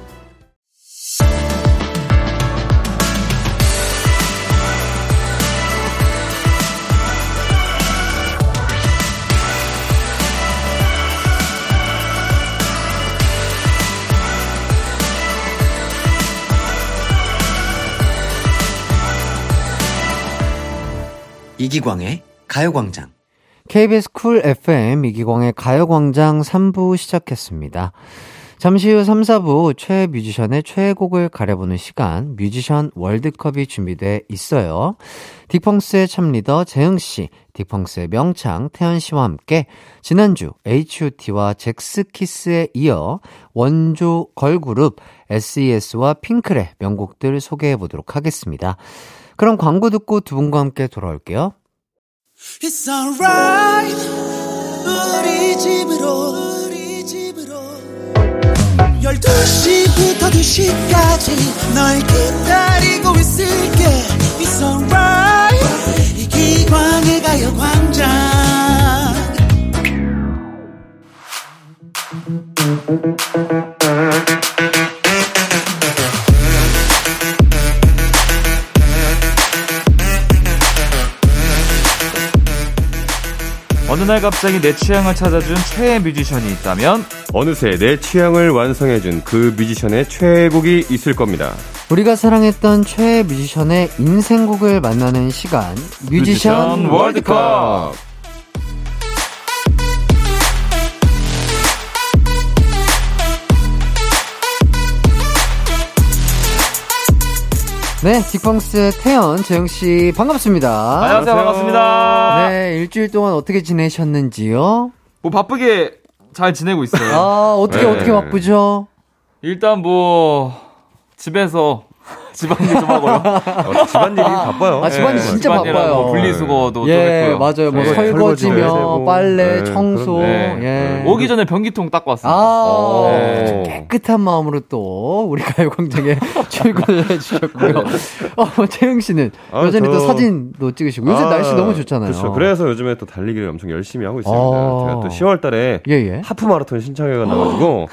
이기광의 가요광장. KBS 쿨 FM 이기광의 가요광장 3부 시작했습니다. 잠시 후 3, 4부 최애 뮤지션의 최애곡을 가려보는 시간, 뮤지션 월드컵이 준비돼 있어요. 딕펑스의 참리더 재흥씨, 딕펑스의 명창 태현씨와 함께 지난주 H.O.T와 잭스키스에 이어 원조 걸그룹 SES와 핑클의 명곡들 소개해보도록 하겠습니다. 그럼 광고 듣고 두 분과 함께 돌아올게요. It's alright. 우리 집으로 12시부터 2시까지 널 기다리고 있을게. It's alright. 이기광의 가요광장. 어느 날 갑자기 내 취향을 찾아준 최애 뮤지션이 있다면 어느새 내 취향을 완성해준 그 뮤지션의 최애곡이 있을 겁니다. 우리가 사랑했던 최애 뮤지션의 인생곡을 만나는 시간, 뮤지션 월드컵. 네, 딕펑스의 태연, 재흥씨 반갑습니다. 안녕하세요, 반갑습니다. 네, 일주일 동안 어떻게 지내셨는지요? 뭐 바쁘게 잘 지내고 있어요. 어떻게 바쁘죠? 일단 뭐 집에서 집안일 좀 하고요. 집안일이 바빠요. 집안일 진짜 바빠요. 뭐 분리수거도 좀 했고요. 맞아요. 뭐 설거지며 빨래, 청소. 오기 전에 변기통 닦고 왔습니다. 깨끗한 마음으로 또 우리 가요광장에 출근을 해주셨고요. 재흥 씨는 여전히 또 사진도 찍으시고 요새 날씨 너무 좋잖아요. 그렇죠. 그래서 요즘에 또 달리기를 엄청 열심히 하고 있습니다. 제가 또 10월달에 하프 마라톤 신청해가 나가지고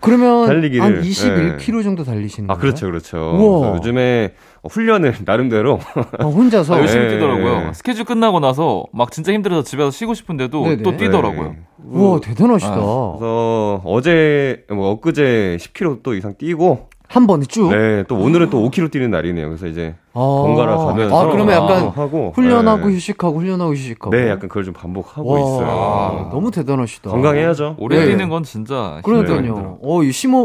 그러면 달리기를 한 21km 정도 달리시는 거예요? 그렇죠. 요즘에 훈련을 나름대로 혼자서 열심히 뛰더라고요. 스케줄 끝나고 나서 막 진짜 힘들어서 집에서 쉬고 싶은데도 또 뛰더라고요. 우와, 대단하시다. 그래서 어제 엊그제 10km 또 이상 뛰고 한 번에 쭉. 네, 또 오늘은 또 5km 뛰는 날이네요. 그래서 이제 번갈아 가면서. 그러면 약간 하고, 훈련하고 휴식하고 훈련하고 휴식하고. 네, 약간 그걸 좀 반복하고 있어요. 너무 대단하시다. 건강해야죠. 오래 뛰는 건 진짜. 그러니까요.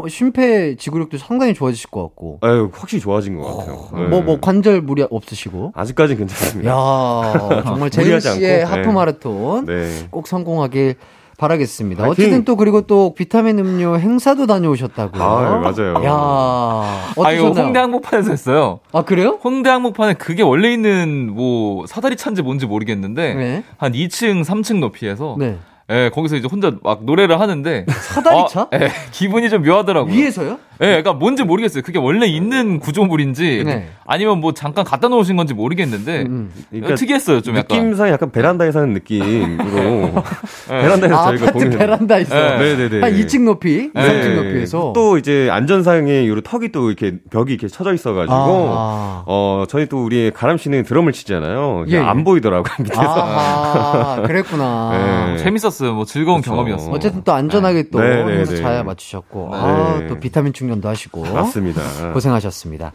심폐 지구력도 상당히 좋아지실 것 같고. 확실히 좋아진 것 같아요. 관절 무리 없으시고. 아직까지는 괜찮습니다. 야, 정말 재흥 씨의 하프 마라톤 꼭 성공하길 바라겠습니다. 파이팅! 어쨌든 또 그리고 또 비타민 음료 행사도 다녀오셨다고요. 아, 맞아요. 야, 어떠셨나요? 아, 홍대 한복판에서 했어요. 아, 그래요? 홍대 한복판에 그게 원래 있는 뭐 사다리 찬지 뭔지 모르겠는데 네. 한 2층, 3층 높이에서 네. 예, 거기서 이제 혼자 막 노래를 하는데 사다리 차? 예, 기분이 좀 묘하더라고요. 위에서요? 예, 그러니까 뭔지 모르겠어요. 그게 원래 있는 구조물인지 네. 아니면 뭐 잠깐 갖다 놓으신 건지 모르겠는데 그러니까 특이했어요. 좀 약간 느낌상 약간 베란다에 사는 느낌으로 네. 베란다에서 아, 저희가 공연 베란다에서 네네네 한 2층 높이, 3층 높이에서 또 이제 안전상의 요로 턱이 또 이렇게 벽이 이렇게 쳐져 있어가지고 아. 저희 또 우리 가람 씨는 드럼을 치잖아요. 예, 안 보이더라고요 밑에서. 아, 그랬구나. 네. 재밌었어요. 뭐 즐거운 그렇죠. 경험이었어요. 어쨌든 또 안전하게 또 해서 잘 맞추셨고 네. 아, 또 비타민 충전도 하시고 맞습니다. 고생하셨습니다.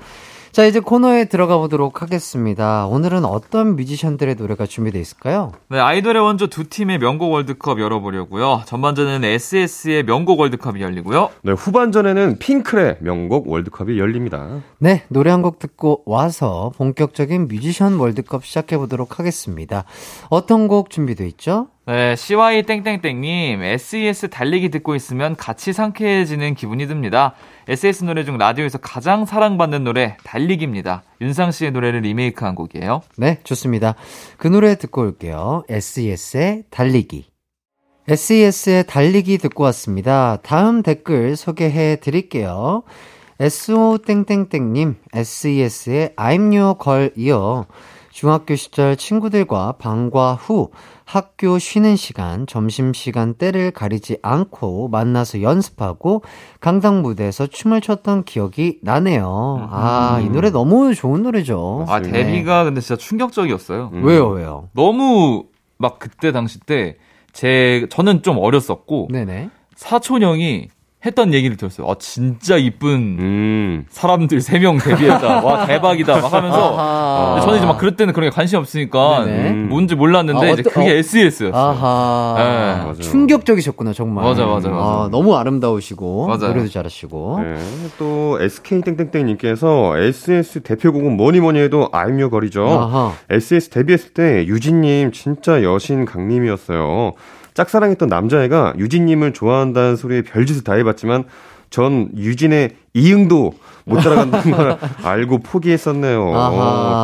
자, 이제 코너에 들어가 보도록 하겠습니다. 오늘은 어떤 뮤지션들의 노래가 준비되어 있을까요? 네, 아이돌의 원조 두 팀의 명곡 월드컵 열어보려고요. 전반전에는 SES의 명곡 월드컵이 열리고요. 네, 후반전에는 핑클의 명곡 월드컵이 열립니다. 네, 노래 한 곡 듣고 와서 본격적인 뮤지션 월드컵 시작해보도록 하겠습니다. 어떤 곡 준비되어 있죠? 네, CY땡땡땡님, SES 달리기 듣고 있으면 같이 상쾌해지는 기분이 듭니다. SES 노래 중 라디오에서 가장 사랑받는 노래, 달리기입니다. 윤상 씨의 노래를 리메이크한 곡이에요. 네, 좋습니다. 그 노래 듣고 올게요. SES의 달리기. SES의 달리기 듣고 왔습니다. 다음 댓글 소개해 드릴게요. SO땡땡땡님, SES의 I'm Your Girl 이어. 중학교 시절 친구들과 방과 후 학교 쉬는 시간, 점심시간 때를 가리지 않고 만나서 연습하고 강당 무대에서 춤을 췄던 기억이 나네요. 아, 이 노래 너무 좋은 노래죠. 아, 데뷔가 근데 진짜 충격적이었어요. 왜요? 너무 막 그때 당시 때 저는 좀 어렸었고 네네. 사촌 형이 했던 얘기를 들었어요. 아, 진짜 이쁜 사람들 3명 데뷔했다. 와, 대박이다. 막 하면서. 아하. 저는 이제 막 그럴 때는 그런 게 관심 없으니까 뭔지 몰랐는데, 아, 이제 그게 SES였어요. 아하. 네. 충격적이셨구나, 정말. 맞아. 아, 너무 아름다우시고, 맞아요. 노래도 잘하시고. 네. 또, SK땡땡땡님께서 SES 대표곡은 뭐니 해도 I'm Your Girl이죠. 아하. SES 데뷔했을 때 유진님 진짜 여신 강림이었어요. 짝사랑했던 남자애가 유진님을 좋아한다는 소리에 별짓을 다 해봤지만 전 유진의 이응도 못 따라간다는 걸 알고 포기했었네요.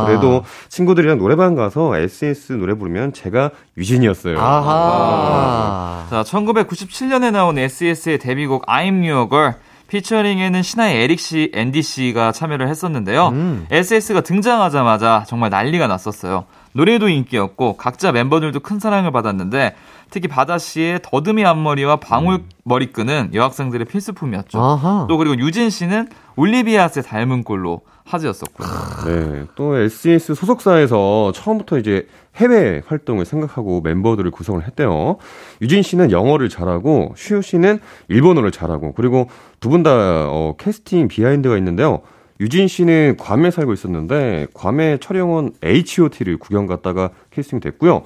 그래도 친구들이랑 노래방 가서 SES 노래 부르면 제가 유진이었어요. 아하. 자, 1997년에 나온 SES의 데뷔곡 I'm Your Girl. 피처링에는 신하의 에릭씨, 앤디씨가 참여를 했었는데요. SES가 등장하자마자 정말 난리가 났었어요. 노래도 인기였고 각자 멤버들도 큰 사랑을 받았는데 특히 바다씨의 더듬이 앞머리와 방울 머리끈은 여학생들의 필수품이었죠. 아하. 또 그리고 유진씨는 올리비아스의 닮은 꼴로 화제였었고요. 네, 또 SES 소속사에서 처음부터 이제 해외 활동을 생각하고 멤버들을 구성을 했대요. 유진 씨는 영어를 잘하고 슈우 씨는 일본어를 잘하고 그리고 두 분 다 캐스팅 비하인드가 있는데요. 유진 씨는 괌에 살고 있었는데 괌의 촬영원 HOT를 구경 갔다가 캐스팅 됐고요.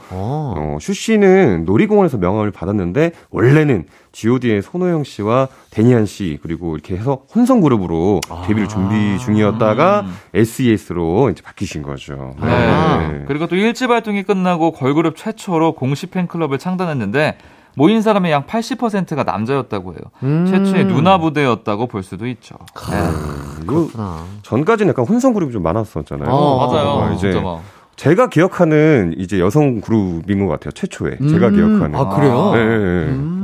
슈 씨는 놀이공원에서 명함을 받았는데 원래는 G.O.D의 손호영 씨와 데니안 씨 그리고 이렇게 해서 혼성 그룹으로 데뷔를 준비 중이었다가 SES로 이제 바뀌신 거죠. 네. 네. 그리고 또 1집 활동이 끝나고 걸그룹 최초로 공식 팬클럽을 창단했는데 모인 사람의 약 80%가 남자였다고 해요. 최초의 누나 부대였다고 볼 수도 있죠. 그렇구나. 전까지는 약간 혼성 그룹이 좀 많았었잖아요. 맞아요. 이제 진짜 막. 제가 기억하는 이제 여성 그룹인 것 같아요. 최초에. 제가 기억하는. 아, 그래요? 네.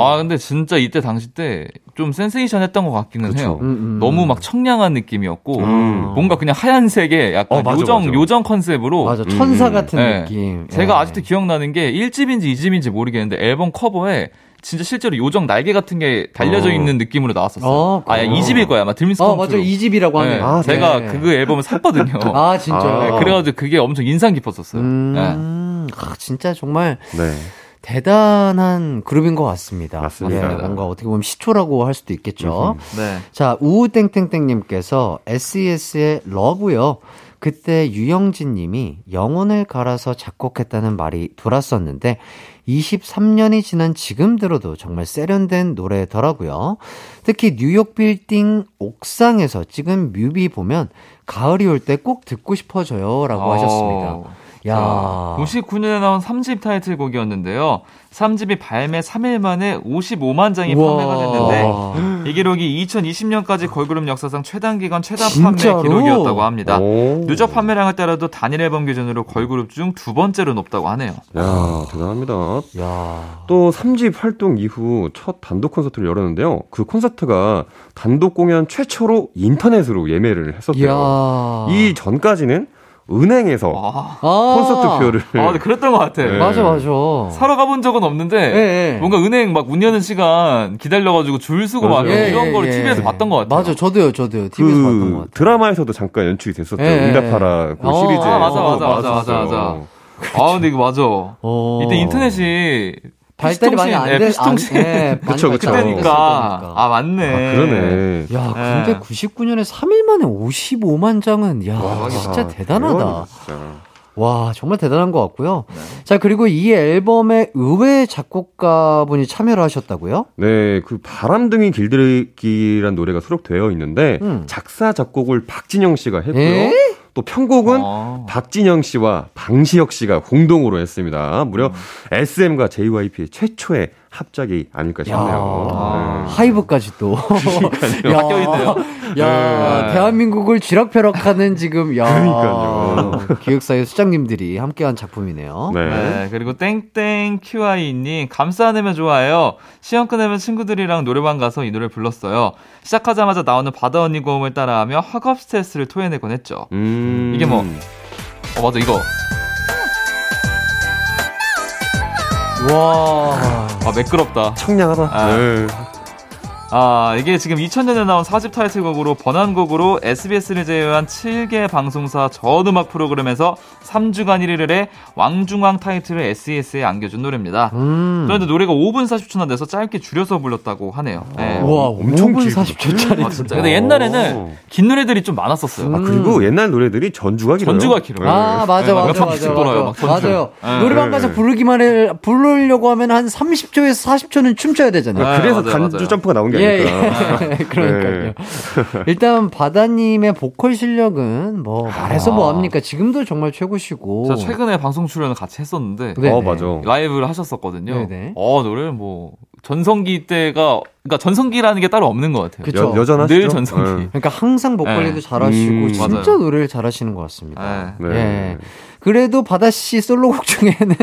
아, 근데 진짜 이때 당시 때 좀 센세이션 했던 것 같기는 그쵸? 해요. 너무 막 청량한 느낌이었고, 뭔가 그냥 하얀색의 약간 맞아. 요정 컨셉으로. 맞아, 천사 같은 느낌. 네. 제가 아직도 기억나는 게 1집인지 2집인지 모르겠는데 앨범 커버에 진짜 실제로 요정 날개 같은 게 달려져 있는 느낌으로 나왔었어요. 아, 2집일 거야. 아마 드림스 컴퓨터. 맞아요. 2집이라고 하네요. 네, 아, 제가 그 앨범을 샀거든요. 아, 진짜요? 네, 그래가지고 그게 엄청 인상 깊었었어요. 네. 아, 진짜 정말. 네. 대단한 그룹인 것 같습니다. 맞습니다. 네, 뭔가 어떻게 보면 시초라고 할 수도 있겠죠. 네. 자, 우우땡땡땡님께서 SES의 러브요. 그때 유영진 님이 영혼을 갈아서 작곡했다는 말이 돌았었는데 23년이 지난 지금 들어도 정말 세련된 노래더라고요. 특히 뉴욕 빌딩 옥상에서 찍은 뮤비 보면 가을이 올 때 꼭 듣고 싶어져요 라고 하셨습니다. 야. 99년에 나온 3집 타이틀곡이었는데요. 3집이 발매 3일 만에 55만 장이 우와. 판매가 됐는데 이 기록이 2020년까지 걸그룹 역사상 최단기간 최다 진짜로? 판매 기록이었다고 합니다. 오. 누적 판매량을 따라도 단일 앨범 기준으로 걸그룹 중 두 번째로 높다고 하네요. 야, 대단합니다. 야. 또 3집 활동 이후 첫 단독 콘서트를 열었는데요. 그 콘서트가 단독 공연 최초로 인터넷으로 예매를 했었대요. 야. 이 전까지는 은행에서 콘서트 표를. 아, 네, 그랬던 것 같아. 네. 맞아, 맞아. 사러 가본 적은 없는데, 네. 뭔가 은행 막 문 여는 시간 기다려가지고 줄 쓰고 맞아요. 막 네, 이런 거를 TV에서 봤던 것 같아요. 맞아, 저도요. TV에서 봤던 것 같아요. 드라마에서도 잠깐 연출이 됐었죠. 응답하라 그 시리즈. 아, 맞아. 그렇죠. 아, 근데 이거 맞아. 이때 인터넷이. 발달이 많이 안 돼. 예, 그쵸. 그때니까. 아, 맞네. 아, 그러네. 야, 근데 예. 99년에 3일 만에 55만 장은, 야, 와, 진짜 대단하다. 진짜. 와, 정말 대단한 것 같고요. 네. 자, 그리고 이 앨범에 의외 작곡가분이 참여를 하셨다고요? 네, 그 바람둥이 길들이기란 노래가 수록되어 있는데, 작사, 작곡을 박진영 씨가 했고요. 에? 또 편곡은 박진영 씨와 방시혁 씨가 공동으로 했습니다. 무려 SM과 JYP의 최초의 합작이 아닐까 싶네요. 네. 하이브까지 또. 바뀌어있네요. 야, 네. 대한민국을 쥐락펴락하는 지금. 야, 그러니까요. 기획사의 수장님들이 함께한 작품이네요. 네. 그리고 땡땡 QI님 감싸 안으면 좋아요. 시험 끝내면 친구들이랑 노래방 가서 이 노래 불렀어요. 시작하자마자 나오는 바다 언니 고음을 따라하며 학업 스트레스를 토해내곤 했죠. 이게 뭐 맞아 이거. 와, 아, 매끄럽다. 청량하다. 아, 네. 아, 이게 지금 2000년에 나온 4집 타이틀곡으로 번안곡으로 SBS를 제외한 7개 방송사 전음악 프로그램에서 3주간 1위를 해 왕중왕 타이틀을 SES에 안겨준 노래입니다. 그런데 노래가 5분 40초나 돼서 짧게 줄여서 불렀다고 하네요. 네. 와, 엄청 5분 40초짜리. 아, 진짜. 근데 옛날에는 긴 노래들이 좀 많았었어요. 아, 그리고 옛날 노래들이 전주가 길어요. 아, 맞아요. 네. 노래방 가서 부르기만 해, 부르려고 하면 한 30초에서 40초는 춤춰야 되잖아요. 네, 그래서 단주 점프가 나온 게. 예. 그러니까요. 일단 바다님의 보컬 실력은 뭐 말해서 뭐 합니까? 지금도 정말 최고시고. 제가 최근에 방송 출연을 같이 했었는데, 맞아. 라이브를 하셨었거든요. 네네. 노래는 뭐 전성기 때가, 그러니까 전성기라는 게 따로 없는 것 같아요. 그렇죠. 여전하시죠. 늘 전성기. 그러니까 항상 보컬리도 잘하시고 진짜 맞아요. 노래를 잘하시는 것 같습니다. 네. 네. 그래도 바다 씨 솔로곡 중에는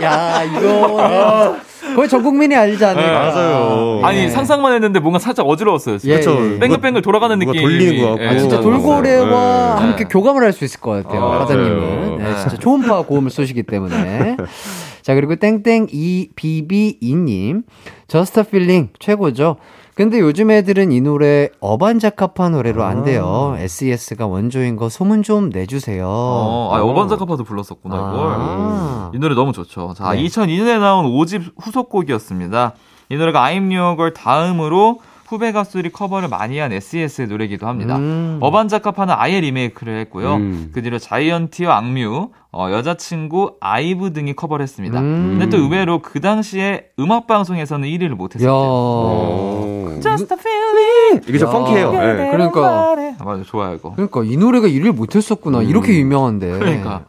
야, 이거. 거의 전 국민이 알지 않을까. 네, 맞아요. 아니, 상상만 했는데 뭔가 살짝 어지러웠어요. 그렇죠. 뱅글뱅글 돌아가는 느낌. 돌리는 것 같고. 진짜 돌고래와 함께 교감을 할 수 있을 것 같아요. 바다님은. 네, 진짜 초음파 고음을 쏘시기 때문에. 자, 그리고 땡땡 이비비이님. 저스트 필링 최고죠. 근데 요즘 애들은 이 노래 어반자카파 노래로 안 돼요. SES가 원조인 거 소문 좀 내주세요. 어반자카파도 불렀었구나, 이걸. 이 노래 너무 좋죠. 자, 2002년에 나온 5집 후속곡이었습니다. 이 노래가 I'm Your Girl 다음으로 후배 가수들이 커버를 많이 한 SES의 노래이기도 합니다. 어반자카파는 아예 리메이크를 했고요. 그 뒤로 자이언티와 악뮤, 여자친구, 아이브 등이 커버를 했습니다. 근데 또 의외로 그 당시에 음악방송에서는 1위를 못했었대요. Just a feeling. 이게 좀 펑키해요. 네. 그러니까. 맞아, 좋아요, 이거. 그러니까 이 노래가 1위를 못했었구나. 이렇게 유명한데. 그러니까.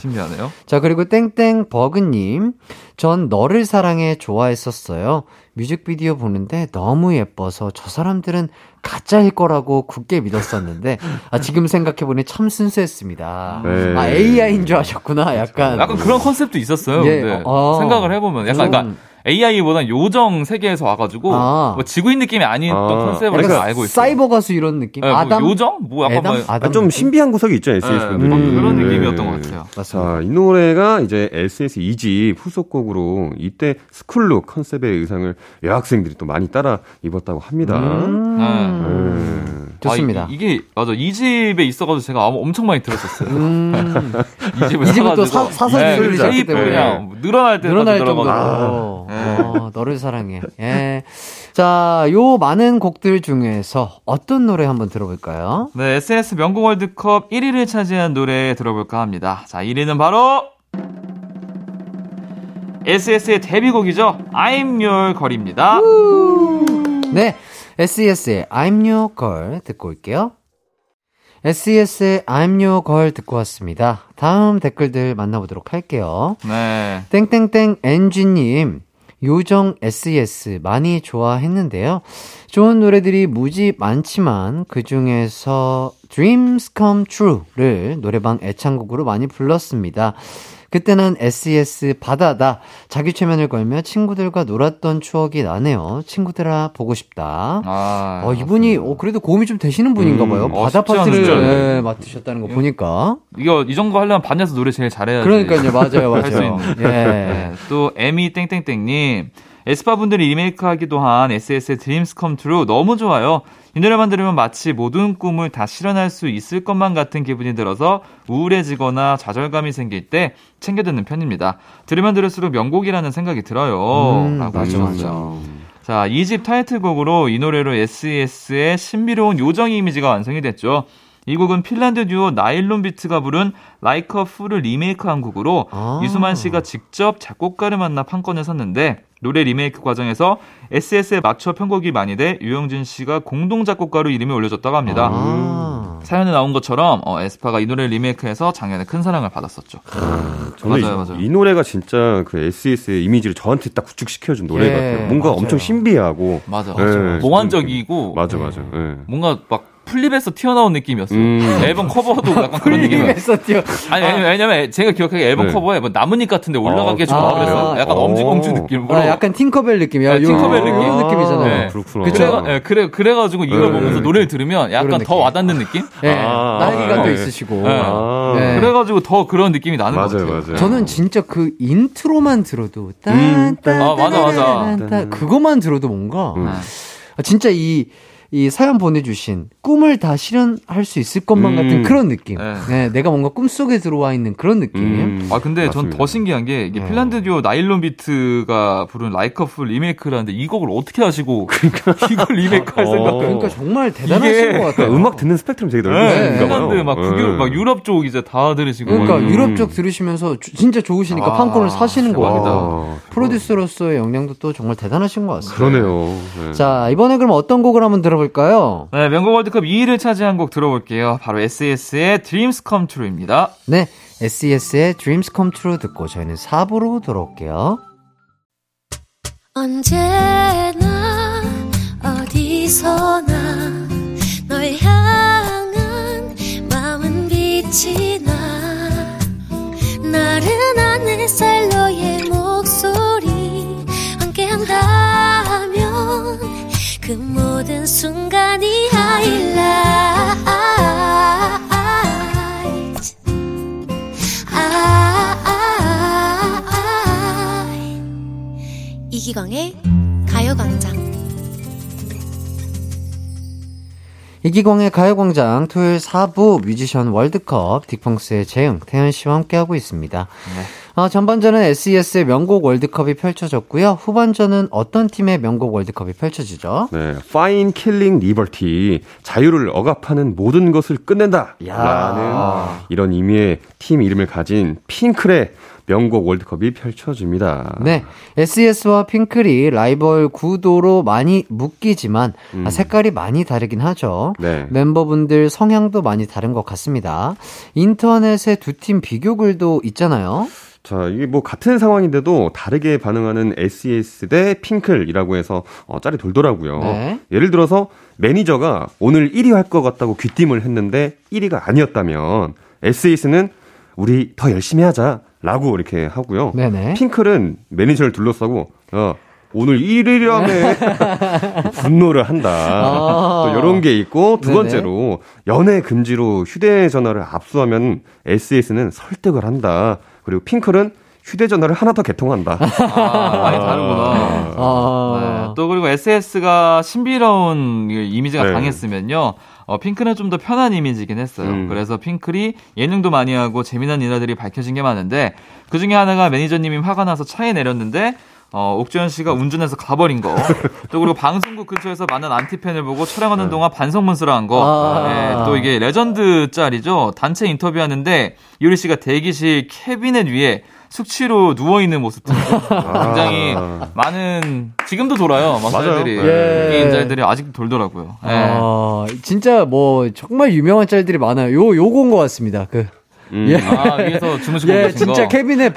신기하네요. 자, 그리고 땡땡버그님. 전 너를 사랑해 좋아했었어요. 뮤직비디오 보는데 너무 예뻐서 저 사람들은 가짜일 거라고 굳게 믿었었는데 지금 생각해보니 참 순수했습니다. 네. 아, AI인 줄 아셨구나. 약간 그런 컨셉도 있었어요. 예. 근데 생각을 해보면 약간 그러니까 AI보단 요정 세계에서 와가지고 뭐 지구인 느낌이 아닌 어떤 컨셉을 그러니까 알고 있어요. 사이버 가수 이런 느낌? 네, 아담? 뭐 요정? 뭐 약간 아담 좀 신비한 구석이 있죠, SS. 그런 느낌이었던 것 같아요. 맞습니다. 자, 이 노래가 이제 SS 2집 후속곡으로 이때 스쿨룩 컨셉의 의상을 여학생들이 또 많이 따라 입었다고 합니다. 좋습니다. 이게 맞아. 2집에 있어가지고 제가 엄청 많이 들었었어요. 2집은 또 사설이 들리셨기 때문에 늘어날 정도로. 너를 사랑해. 예. 자, 요 많은 곡들 중에서 어떤 노래 한번 들어볼까요? 네, SS 명곡 월드컵 1위를 차지한 노래 들어볼까 합니다. 자, 1위는 바로 SS의 데뷔곡이죠. I'm Your Girl입니다. 네, SES의 I'm Your Girl 듣고 올게요. SES의 I'm Your Girl 듣고 왔습니다. 다음 댓글들 만나보도록 할게요. 네. 땡땡땡NG님, 요정 SES 많이 좋아했는데요. 좋은 노래들이 무지 많지만 그중에서 Dreams Come True를 노래방 애창곡으로 많이 불렀습니다. 그때는 SES 바다다 자기 최면을 걸며 친구들과 놀았던 추억이 나네요. 친구들아 보고 싶다. 아, 이분이 그래도 고음이 좀 되시는 분인가 봐요. 바다 파트를 맡으셨다는 거 보니까 이 정도 하려면 반에서 노래 제일 잘해야지. 그러니까요. 맞아요. 예. 네. 또 에미 땡땡땡님, 에스파 분들이 리메이크하기도 한 SES의 Dreams Come True 너무 좋아요. 이 노래만 들으면 마치 모든 꿈을 다 실현할 수 있을 것만 같은 기분이 들어서 우울해지거나 좌절감이 생길 때 챙겨 듣는 편입니다. 들으면 들을수록 명곡이라는 생각이 들어요. 라고 하셨죠. 자, 2집 타이틀곡으로 이 노래로 SES의 신비로운 요정 이미지가 완성이 됐죠. 이 곡은 핀란드 듀오 나일론 비트가 부른 Like a Fool을 리메이크한 곡으로 이수만 씨가 직접 작곡가를 만나 판권을 샀는데 노래 리메이크 과정에서 SS에 맞춰 편곡이 많이 돼 유영진 씨가 공동 작곡가로 이름이 올려졌다고 합니다. 사연에 나온 것처럼 에스파가 이 노래를 리메이크해서 작년에 큰 사랑을 받았었죠. 맞아요. 이 노래가 진짜 그 SS의 이미지를 저한테 딱 구축시켜준 노래 같아요. 뭔가 맞아요. 엄청 신비하고 맞아. 몽환적이고 맞아. 뭔가 막 플립에서 튀어나온 느낌이었어요. 앨범 커버도 약간 그런 느낌. 플립에서 튀어. 아니, 왜냐면 제가 기억하기에 앨범 커버에 뭐 나뭇잎 같은데 올라가게 좋아해서 약간 엄지공주 느낌으로. 약간 팅커벨 느낌이야. 팅커벨 느낌이잖아요. 네. 그렇구나. 그래가지고 이걸 보면서 노래를 들으면 약간 더 와닿는 느낌? 네. 나이가 또 있으시고. 네. 그래가지고 더 그런 느낌이 나는 것 같아요. 맞아요. 저는 진짜 그 인트로만 들어도 맞아. 그거만 들어도 뭔가 진짜 이 사연 보내주신 꿈을 다 실현할 수 있을 것만 같은 그런 느낌. 네, 내가 뭔가 꿈속에 들어와 있는 그런 느낌. 근데 전 더 신기한 게 이게 핀란드 듀오 나일론 비트가 부른 Like a Fool 리메이크라는데 이 곡을 어떻게 하시고 이걸 리메이크할 생각을. 그러니까 정말 대단하신 것 같아요. 음악 듣는 스펙트럼 되게 넓으신가 봐요. 핀란드 막 유럽 쪽 이제 다 들으시고. 그러니까 유럽 쪽 들으시면서 진짜 좋으시니까 판권을 사시는 거 같아요. 프로듀서로서의 역량도 또 정말 대단하신 것 같습니다. 그러네요. 네. 자, 이번에 그럼 어떤 곡을 한번 들어볼까요? 네, 명곡 월드컵 2위를 차지한 곡 들어볼게요. 바로 SES의 Dreams Come True입니다. 네, SES의 Dreams Come True 듣고 저희는 4부로 돌아올게요. 언제나 어디서나 널 향한 마음은 빛이 나 나른한 햇살 너의 목소리 함께한다면 그 모든 순간이 highlight. 이기광의 가요광장. 이기광의 가요광장 토요일 4부 뮤지션 월드컵 딕펑스의 재흥, 태현 씨와 함께하고 있습니다. 네. 전반전은 SES의 명곡 월드컵이 펼쳐졌고요. 후반전은 어떤 팀의 명곡 월드컵이 펼쳐지죠? 네, Fine Killing Liberty, 자유를 억압하는 모든 것을 끝낸다 라는 이런 의미의 팀 이름을 가진 핑클의 명곡 월드컵이 펼쳐집니다. 네, SES와 핑클이 라이벌 구도로 많이 묶이지만 색깔이 많이 다르긴 하죠. 네. 멤버분들 성향도 많이 다른 것 같습니다. 인터넷에 두 팀 비교글도 있잖아요. 자, 이게 뭐 같은 상황인데도 다르게 반응하는 SES 대 핑클이라고 해서 짤이 돌더라고요. 네. 예를 들어서 매니저가 오늘 1위 할 것 같다고 귀띔을 했는데 1위가 아니었다면 SES는 우리 더 열심히 하자라고 이렇게 하고요. 네네. 핑클은 매니저를 둘러싸고 오늘 1일이라며 분노를 한다. 또 이런 게 있고, 두 번째로 연애 금지로 휴대전화를 압수하면 SES는 설득을 한다. 그리고 핑클은 휴대전화를 하나 더 개통한다. 많이 다르구나. 네. 또 그리고 SES가 신비로운 이미지가 강했으면요. 핑클은 좀 더 편한 이미지이긴 했어요. 그래서 핑클이 예능도 많이 하고 재미난 일화들이 밝혀진 게 많은데 그중에 하나가 매니저님이 화가 나서 차에 내렸는데 옥주현 씨가 운전해서 가버린 거. 또 그리고 방송국 근처에서 많은 안티팬을 보고 촬영하는 동안 반성문서를 한 거. 네, 또 이게 레전드 짤이죠. 단체 인터뷰하는데 이효리 씨가 대기실 캐비넷 위에 숙취로 누워있는 모습들. 굉장히 많은, 지금도 돌아요. 짤들이. 예. 이 짤들이 아직도 돌더라고요. 예. 아, 진짜 뭐, 정말 유명한 짤들이 많아요. 요건 것 같습니다. 예. 아, 위에서 주무시고 계신 거. 예, 진짜 캐빈의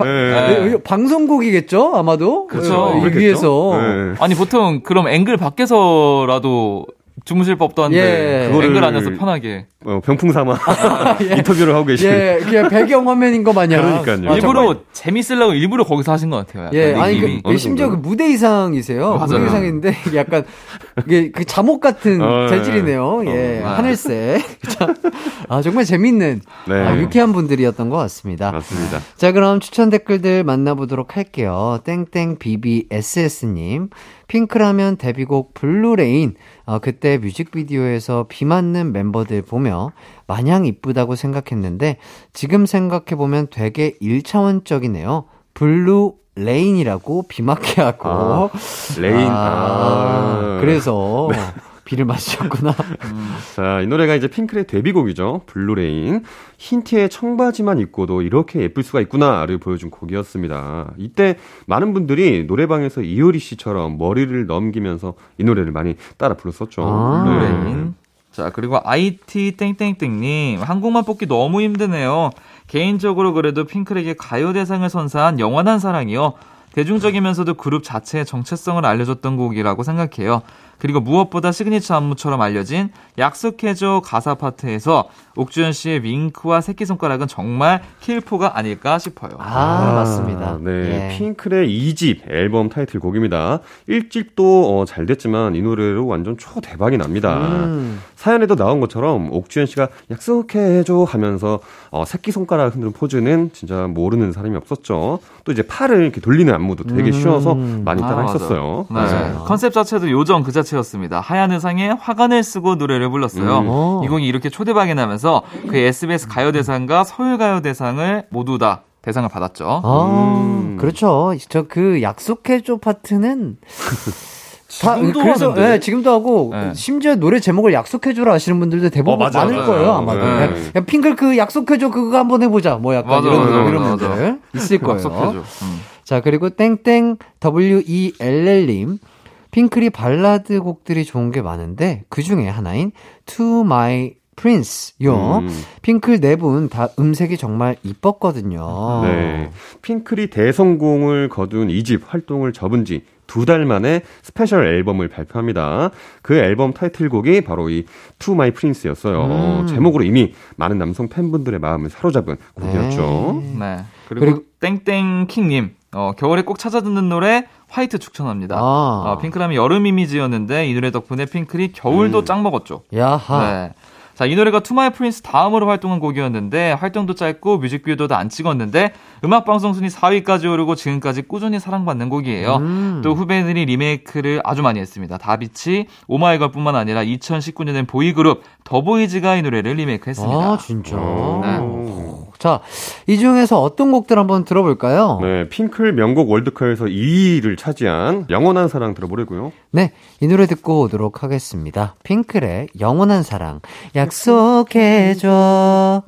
방송국이겠죠? 아마도? 그렇죠. 예, 위에서. 예. 아니, 보통 그럼 앵글 밖에서라도 주무실 법도 한데, 예. 그거를 앵글 안에서 편하게. 병풍 삼아 예. 인터뷰를 하고 계시는. 예, 그냥 배경 화면인 거 마냥. 그러니까요. 아, 일부러 재밌으려고 일부러 거기서 하신 것 같아요. 예, 아니 그 심지어 그 무대 이상이세요. 맞아요. 무대 이상인데 약간 이게 그 잠옷 같은 재질이네요. 예, 하늘색. 아 정말 재밌는 유쾌한 분들이었던 것 같습니다. 맞습니다. 자 그럼 추천 댓글들 만나보도록 할게요. 땡땡 비비 SS님, 핑클하면 데뷔곡 블루레인. 그때 뮤직비디오에서 비 맞는 멤버들 보면. 마냥 이쁘다고 생각했는데 지금 생각해보면 되게 1차원적이네요. 블루 레인이라고 비 맞게 하고 레인 그래서 네. 비를 맞으셨구나. 자, 이 노래가 이제 핑클의 데뷔곡이죠. 블루 레인. 흰 티에 청바지만 입고도 이렇게 예쁠 수가 있구나를 보여준 곡이었습니다. 이때 많은 분들이 노래방에서 이효리 씨처럼 머리를 넘기면서 이 노래를 많이 따라 불렀었죠. 블루 레인. 자 그리고 IT 땡땡땡님, 한국만 뽑기 너무 힘드네요. 개인적으로 그래도 핑클에게 가요대상을 선사한 영원한 사랑이요, 대중적이면서도 그룹 자체의 정체성을 알려줬던 곡이라고 생각해요. 그리고 무엇보다 시그니처 안무처럼 알려진 약속해줘 가사 파트에서 옥주현 씨의 윙크와 새끼손가락은 정말 킬포가 아닐까 싶어요. 아 맞습니다. 네, 예. 핑클의 2집 앨범 타이틀곡입니다. 1집도 잘 됐지만 이 노래로 완전 초대박이 납니다. 사연에도 나온 것처럼 옥주현 씨가 약속해줘 하면서 새끼손가락 흔드는 포즈는 진짜 모르는 사람이 없었죠. 또 이제 팔을 이렇게 돌리는 안무도 되게 쉬워서 많이 따라 했었어요. 맞아요. 네. 컨셉 자체도 요정 그 자체였습니다. 하얀 의상에 화관을 쓰고 노래를 불렀어요. 이 곡이 이렇게 초대박이 나면서 그 SBS 가요대상과 서울가요대상을 모두 다 대상을 받았죠. 그렇죠. 저 그 약속해줘 파트는 지금도 그래서 네, 지금도 하고 네. 심지어 노래 제목을 약속해줘라 하시는 분들도 대부분 많을 거예요. 아마도 네. 핑클 그 약속해줘 그거 한번 해보자 뭐 약간 이런 분들 있을 거예요. 약속해줘. 자 그리고 땡땡 WELL님, 핑클이 발라드 곡들이 좋은 게 많은데 그 중에 하나인 To My Prince요. 핑클 네 분 다 음색이 정말 이뻤거든요. 네, 핑클이 대성공을 거둔 2집 활동을 접은 지 2달 만에 스페셜 앨범을 발표합니다. 그 앨범 타이틀곡이 바로 이 To My Prince였어요. 제목으로 이미 많은 남성 팬분들의 마음을 사로잡은 곡이었죠. 네. 그리고 땡땡킹님, 겨울에 꼭 찾아 듣는 노래 화이트 추천합니다. 핑클하면 여름 이미지였는데 이 노래 덕분에 핑클이 겨울도 짱 먹었죠. 야하. 네. 자, 이 노래가 To My Prince 다음으로 활동한 곡이었는데 활동도 짧고 뮤직비디오도 안 찍었는데 음악방송 순위 4위까지 오르고 지금까지 꾸준히 사랑받는 곡이에요. 또 후배들이 리메이크를 아주 많이 했습니다. 다비치, 오마이걸뿐만 아니라 2019년엔 보이그룹 더보이즈가 이 노래를 리메이크했습니다. 아 진짜. 네. 자, 이 중에서 어떤 곡들 한번 들어볼까요? 네, 핑클 명곡 월드컵에서 2위를 차지한 영원한 사랑 들어보려고요. 네, 이 노래 듣고 오도록 하겠습니다. 핑클의 영원한 사랑, 약속해줘.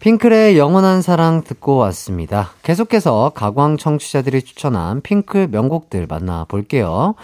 핑클의 영원한 사랑 듣고 왔습니다. 계속해서 가광 청취자들이 추천한 핑클 명곡들 만나볼게요.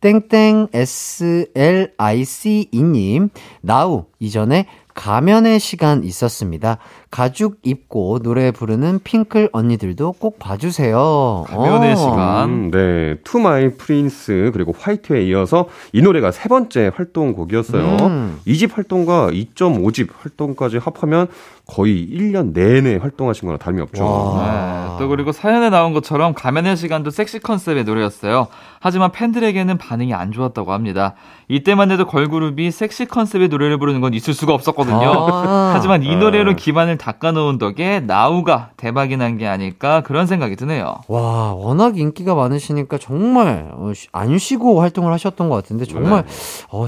땡땡 SLICE님, 나우 이전에 가면의 시간 있었습니다. 가죽 입고 노래 부르는 핑클 언니들도 꼭 봐주세요. 가면의 시간. 네, To My Prince 그리고 화이트에 이어서 이 노래가 세 번째 활동곡이었어요. 2집 활동과 2.5집 활동까지 합하면 거의 1년 내내 활동하신 거나 다름이 없죠. 네, 또 그리고 사연에 나온 것처럼 가면의 시간도 섹시 컨셉의 노래였어요. 하지만 팬들에게는 반응이 안 좋았다고 합니다. 이때만 해도 걸그룹이 섹시 컨셉의 노래를 부르는 건 있을 수가 없었거든요. 하지만 이 노래로 기반을 닦아놓은 덕에 나우가 대박이 난 게 아닐까 그런 생각이 드네요. 와, 워낙 인기가 많으시니까 정말 안 쉬고 활동을 하셨던 것 같은데 정말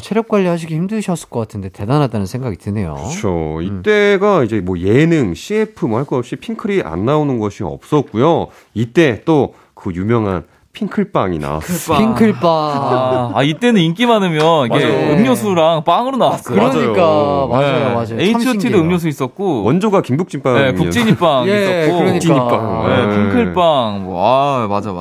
체력 관리하시기 힘드셨을 것 같은데 대단하다는 생각이 드네요. 그렇죠. 이때가 이제 뭐 예능, CF 뭐 할 거 없이 핑클이 안 나오는 것이 없었고요. 이때 또 그 유명한 핑클빵이나. 핑클빵. 아, 이때는 인기 많으면 이게 음료수랑 빵으로 나왔어요. 그러니까. 맞아요. H.O.T도 음료수 있었고. 원조가 김북진빵. 네, 북진이빵 예, 있었고. 북진이빵. 네, 핑클빵. 뭐, 아, 맞아.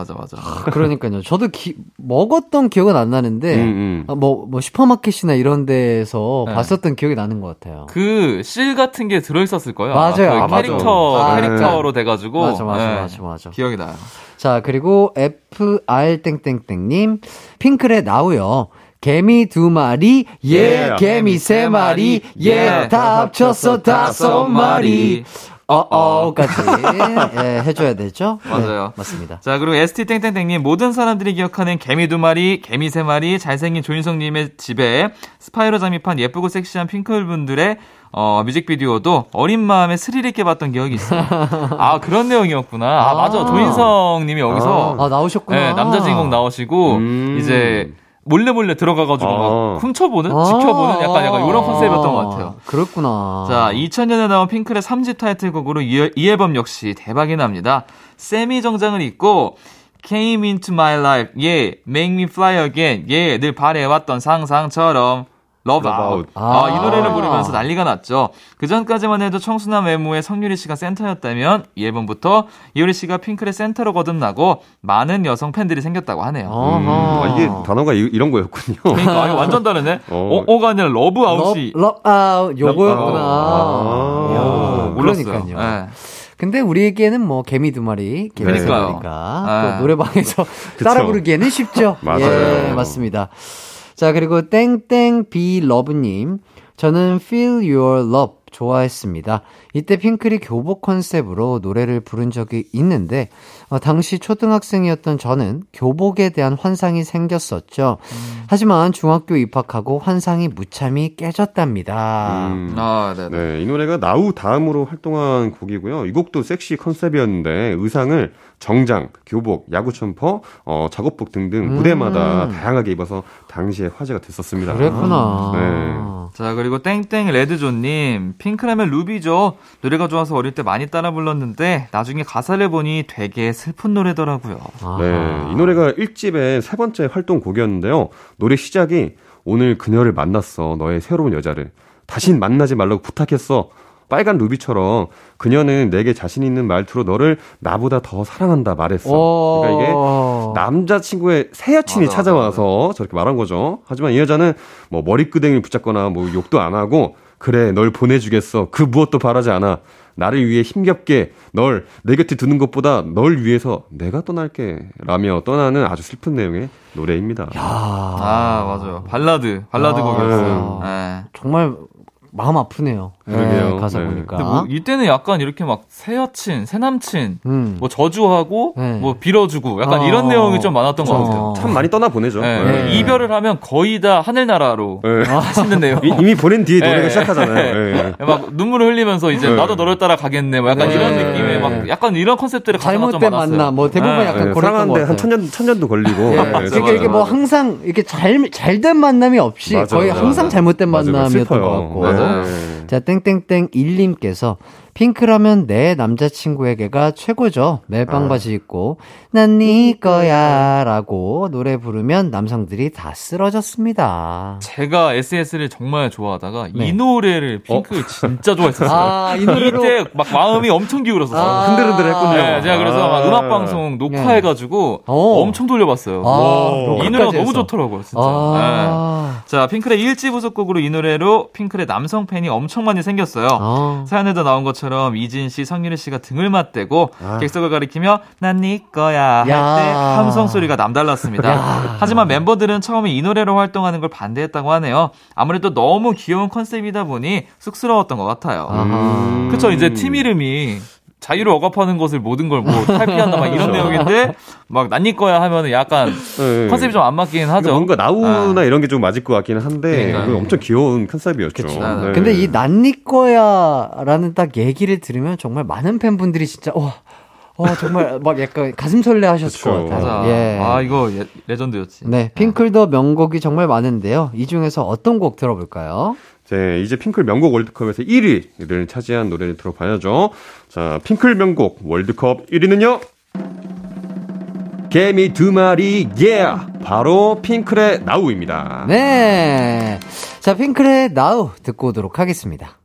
그러니까요. 저도 먹었던 기억은 안 나는데, 뭐, 슈퍼마켓이나 이런 데에서 네. 봤었던 기억이 나는 것 같아요. 그, 실 같은 게 들어있었을 거예요. 맞아요. 캐릭터로 돼가지고. 맞아. 기억이 나요. 자, 그리고 FR땡땡땡님, 핑클에 나오요. 개미 2마리, 예, yeah. 개미 3마리, 예, yeah. 다 합쳐서 5마리. 까지 예, 해줘야 되죠? 맞아요. 네, 맞습니다. 자, 그리고 ST땡땡땡님, 모든 사람들이 기억하는 개미 2마리, 개미 3마리, 잘생긴 조인성님의 집에 스파이로 잠입한 예쁘고 섹시한 핑클분들의 뮤직비디오도 어린 마음에 스릴 있게 봤던 기억이 있어요. 아, 그런 내용이었구나. 아, 맞아. 조인성 님이 여기서. 아, 나오셨구나. 네, 남자 주인공 나오시고, 이제, 몰래 들어가가지고 막 훔쳐보는? 지켜보는? 약간 이런 컨셉이었던 것 같아요. 그렇구나. 자, 2000년에 나온 핑클의 3집 타이틀곡으로 이 앨범 역시 대박이 납니다. 세미 정장을 입고, Came into my life, yeah, make me fly again, yeah, 늘 바래왔던 상상처럼. Love Out. 이 노래를 부르면서 난리가 났죠. 그 전까지만 해도 청순한 외모의 성유리 씨가 센터였다면 이 앨범부터 이효리 씨가 핑클의 센터로 거듭나고 많은 여성 팬들이 생겼다고 하네요. 이게 단어가 이런 거였군요. 그러니까 완전 다르네. 어가 아니라 Love Out이. Love Out 요거였구나. 몰랐어요. 네. 근데 우리에게는 뭐 개미 2마리, 개미 3마리니까 또 노래방에서 따라 부르기에는 쉽죠. 맞아요. 예, 맞습니다. 자, 그리고 땡땡 비러브님, 저는 Feel Your Love 좋아했습니다. 이때 핑클이 교복 컨셉으로 노래를 부른 적이 있는데 당시 초등학생이었던 저는 교복에 대한 환상이 생겼었죠. 하지만 중학교 입학하고 환상이 무참히 깨졌답니다. 네, 이 노래가 나우 다음으로 활동한 곡이고요. 이 곡도 섹시 컨셉이었는데 의상을 정장, 교복, 야구 점퍼, 작업복 등등 무대마다 다양하게 입어서 당시에 화제가 됐었습니다. 그랬구나. 네. 자, 그리고 땡땡 레드존님, 핑크라면 루비죠. 노래가 좋아서 어릴 때 많이 따라 불렀는데 나중에 가사를 보니 되게 슬픈 노래더라고요. 네, 이 노래가 1집의 3번째 활동곡이었는데요. 노래 시작이 오늘 그녀를 만났어, 너의 새로운 여자를 다신 만나지 말라고 부탁했어, 빨간 루비처럼 그녀는 내게 자신 있는 말투로 너를 나보다 더 사랑한다 말했어. 그러니까 이게 남자친구의 새 여친이 찾아와서 저렇게 말한 거죠. 하지만 이 여자는 뭐 머리끄댕이를 붙잡거나 뭐 욕도 안 하고, 그래 널 보내주겠어, 그 무엇도 바라지 않아, 나를 위해 힘겹게 널 내 곁에 두는 것보다 널 위해서 내가 떠날게 라며 떠나는 아주 슬픈 내용의 노래입니다. 맞아요. 발라드 곡이었어요. 네. 정말 마음 아프네요. 그러게요. 가사 보니까. 근데 뭐 이때는 약간 이렇게 막 새 여친, 새 남친, 뭐 저주하고, 뭐 빌어주고, 약간 이런 내용이 좀 많았던 것 같아요. 참 많이 떠나 보내죠. 네. 이별을 하면 거의 다 하늘나라로 하시는데요. 이미 보낸 뒤에 노래가 시작하잖아요. 막 눈물을 흘리면서 이제 나도 너를 따라 가겠네, 뭐 약간 이런 느낌의 막 약간 이런 컨셉들을 가사가 좀 많았어요. 잘못된 만나, 뭐 대부분 약간 그런 것 같아요. 한 천년도 걸리고. 그러니까 이게 뭐 항상 이렇게 잘된 만남이 없이 거의 항상 잘못된 만남이었던 것 같고. 자, 땡땡땡1님께서 핑크라면 내 남자친구에게가 최고죠. 멜빵바지 입고 난 네 거야 라고 노래 부르면 남성들이 다 쓰러졌습니다. 제가 SES를 정말 좋아하다가 이 노래를 핑크 진짜 좋아했었어요. 이 노래로 이때 막 마음이 엄청 기울었어요. 흔들흔들 했군요. 네, 제가 그래서 막 음악방송 녹화해가지고 엄청 돌려봤어요. 이 노래가 너무 좋더라고요, 진짜. 네. 자, 핑클의 1집 후속곡으로 이 노래로 핑클의 남성 팬이 엄청 많이 생겼어요. 사연에도 나온 것처럼 이진 씨, 성유리 씨가 등을 맞대고 객석을 가리키며 난 네 거야 할 때 함성 소리가 남달랐습니다. 하지만 멤버들은 처음에 이 노래로 활동하는 걸 반대했다고 하네요. 아무래도 너무 귀여운 컨셉이다 보니 쑥스러웠던 것 같아요. 그쵸, 이제 팀 이름이 자유를 억압하는 것을 모든 걸 뭐 탈피한다 막 이런 내용인데 막 난 네 거야 하면은 약간 컨셉이 좀 안 맞긴 하죠. 뭔가 나우나 이런 게 좀 맞을 것 같기는 한데 엄청 귀여운 컨셉이었죠. 근데 이 난 네 거야라는 딱 얘기를 들으면 정말 많은 팬분들이 진짜 정말 막 약간 가슴 설레 하셨을 것 같아요. 예. 이거 레전드였지. 네, 핑클도 명곡이 정말 많은데요. 이 중에서 어떤 곡 들어볼까요? 네, 이제 핑클 명곡 월드컵에서 1위를 차지한 노래를 들어봐야죠. 자, 핑클 명곡 월드컵 1위는요. 개미 두 마리, yeah! 바로 핑클의 나우입니다. 네. 자, 핑클의 나우 듣고 오도록 하겠습니다.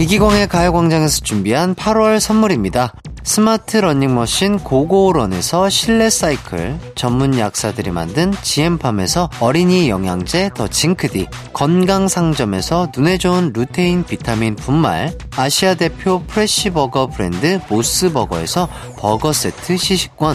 이기광의 가요광장에서 준비한 8월 선물입니다. 스마트 러닝머신 고고런에서 실내 사이클, 전문 약사들이 만든 지엠팜에서 어린이 영양제 더 징크디, 건강상점에서 눈에 좋은 루테인 비타민 분말, 아시아 대표 프레시버거 브랜드 모스버거에서 버거세트 시식권,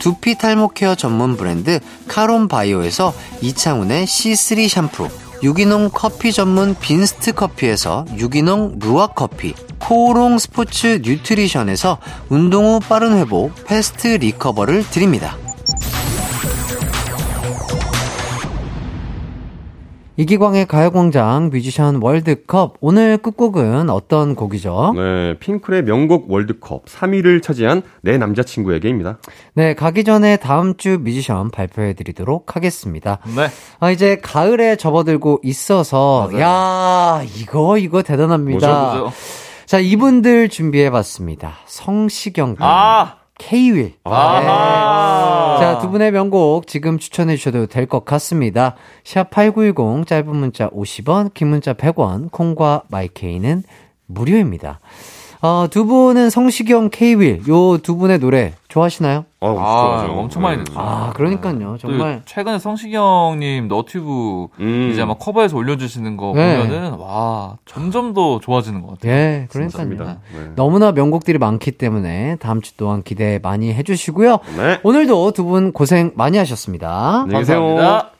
두피 탈모케어 전문 브랜드 카론바이오에서 이창훈의 C3 샴푸, 유기농 커피 전문 빈스트 커피에서 유기농 루아 커피, 코오롱 스포츠 뉴트리션에서 운동 후 빠른 회복, 패스트 리커버를 드립니다. 이기광의 가요광장 뮤지션 월드컵, 오늘 끝곡은 어떤 곡이죠? 네, 핑클의 명곡 월드컵 3위를 차지한 내 남자친구에게입니다. 네, 가기 전에 다음 주 뮤지션 발표해드리도록 하겠습니다. 네. 이제 가을에 접어들고 있어서 맞아요. 야, 이거 대단합니다. 뭐죠? 자, 이분들 준비해봤습니다. 성시경 군, 케이윌. 네. 자, 두 분의 명곡 지금 추천해 주셔도 될 것 같습니다. 샵 8910, 짧은 문자 50원, 긴 문자 100원, 콩과 마이케이는 무료입니다. 두 분은 성시경, 케이윌, 요 두 분의 노래 좋아하시나요? 엄청 많이 듣죠. 그러니까요. 정말. 최근에 성시경님 너튜브 이제 아마 커버해서 올려주시는 거 보면은, 와, 점점 더 좋아지는 것 같아요. 예, 그러니까요. 네. 너무나 명곡들이 많기 때문에 다음 주 또한 기대 많이 해주시고요. 네. 오늘도 두 분 고생 많이 하셨습니다. 네, 감사합니다.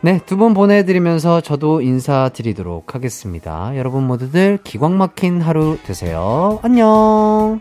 네, 두 분 보내드리면서 저도 인사드리도록 하겠습니다. 여러분 모두들 기광 막힌 하루 되세요. 안녕.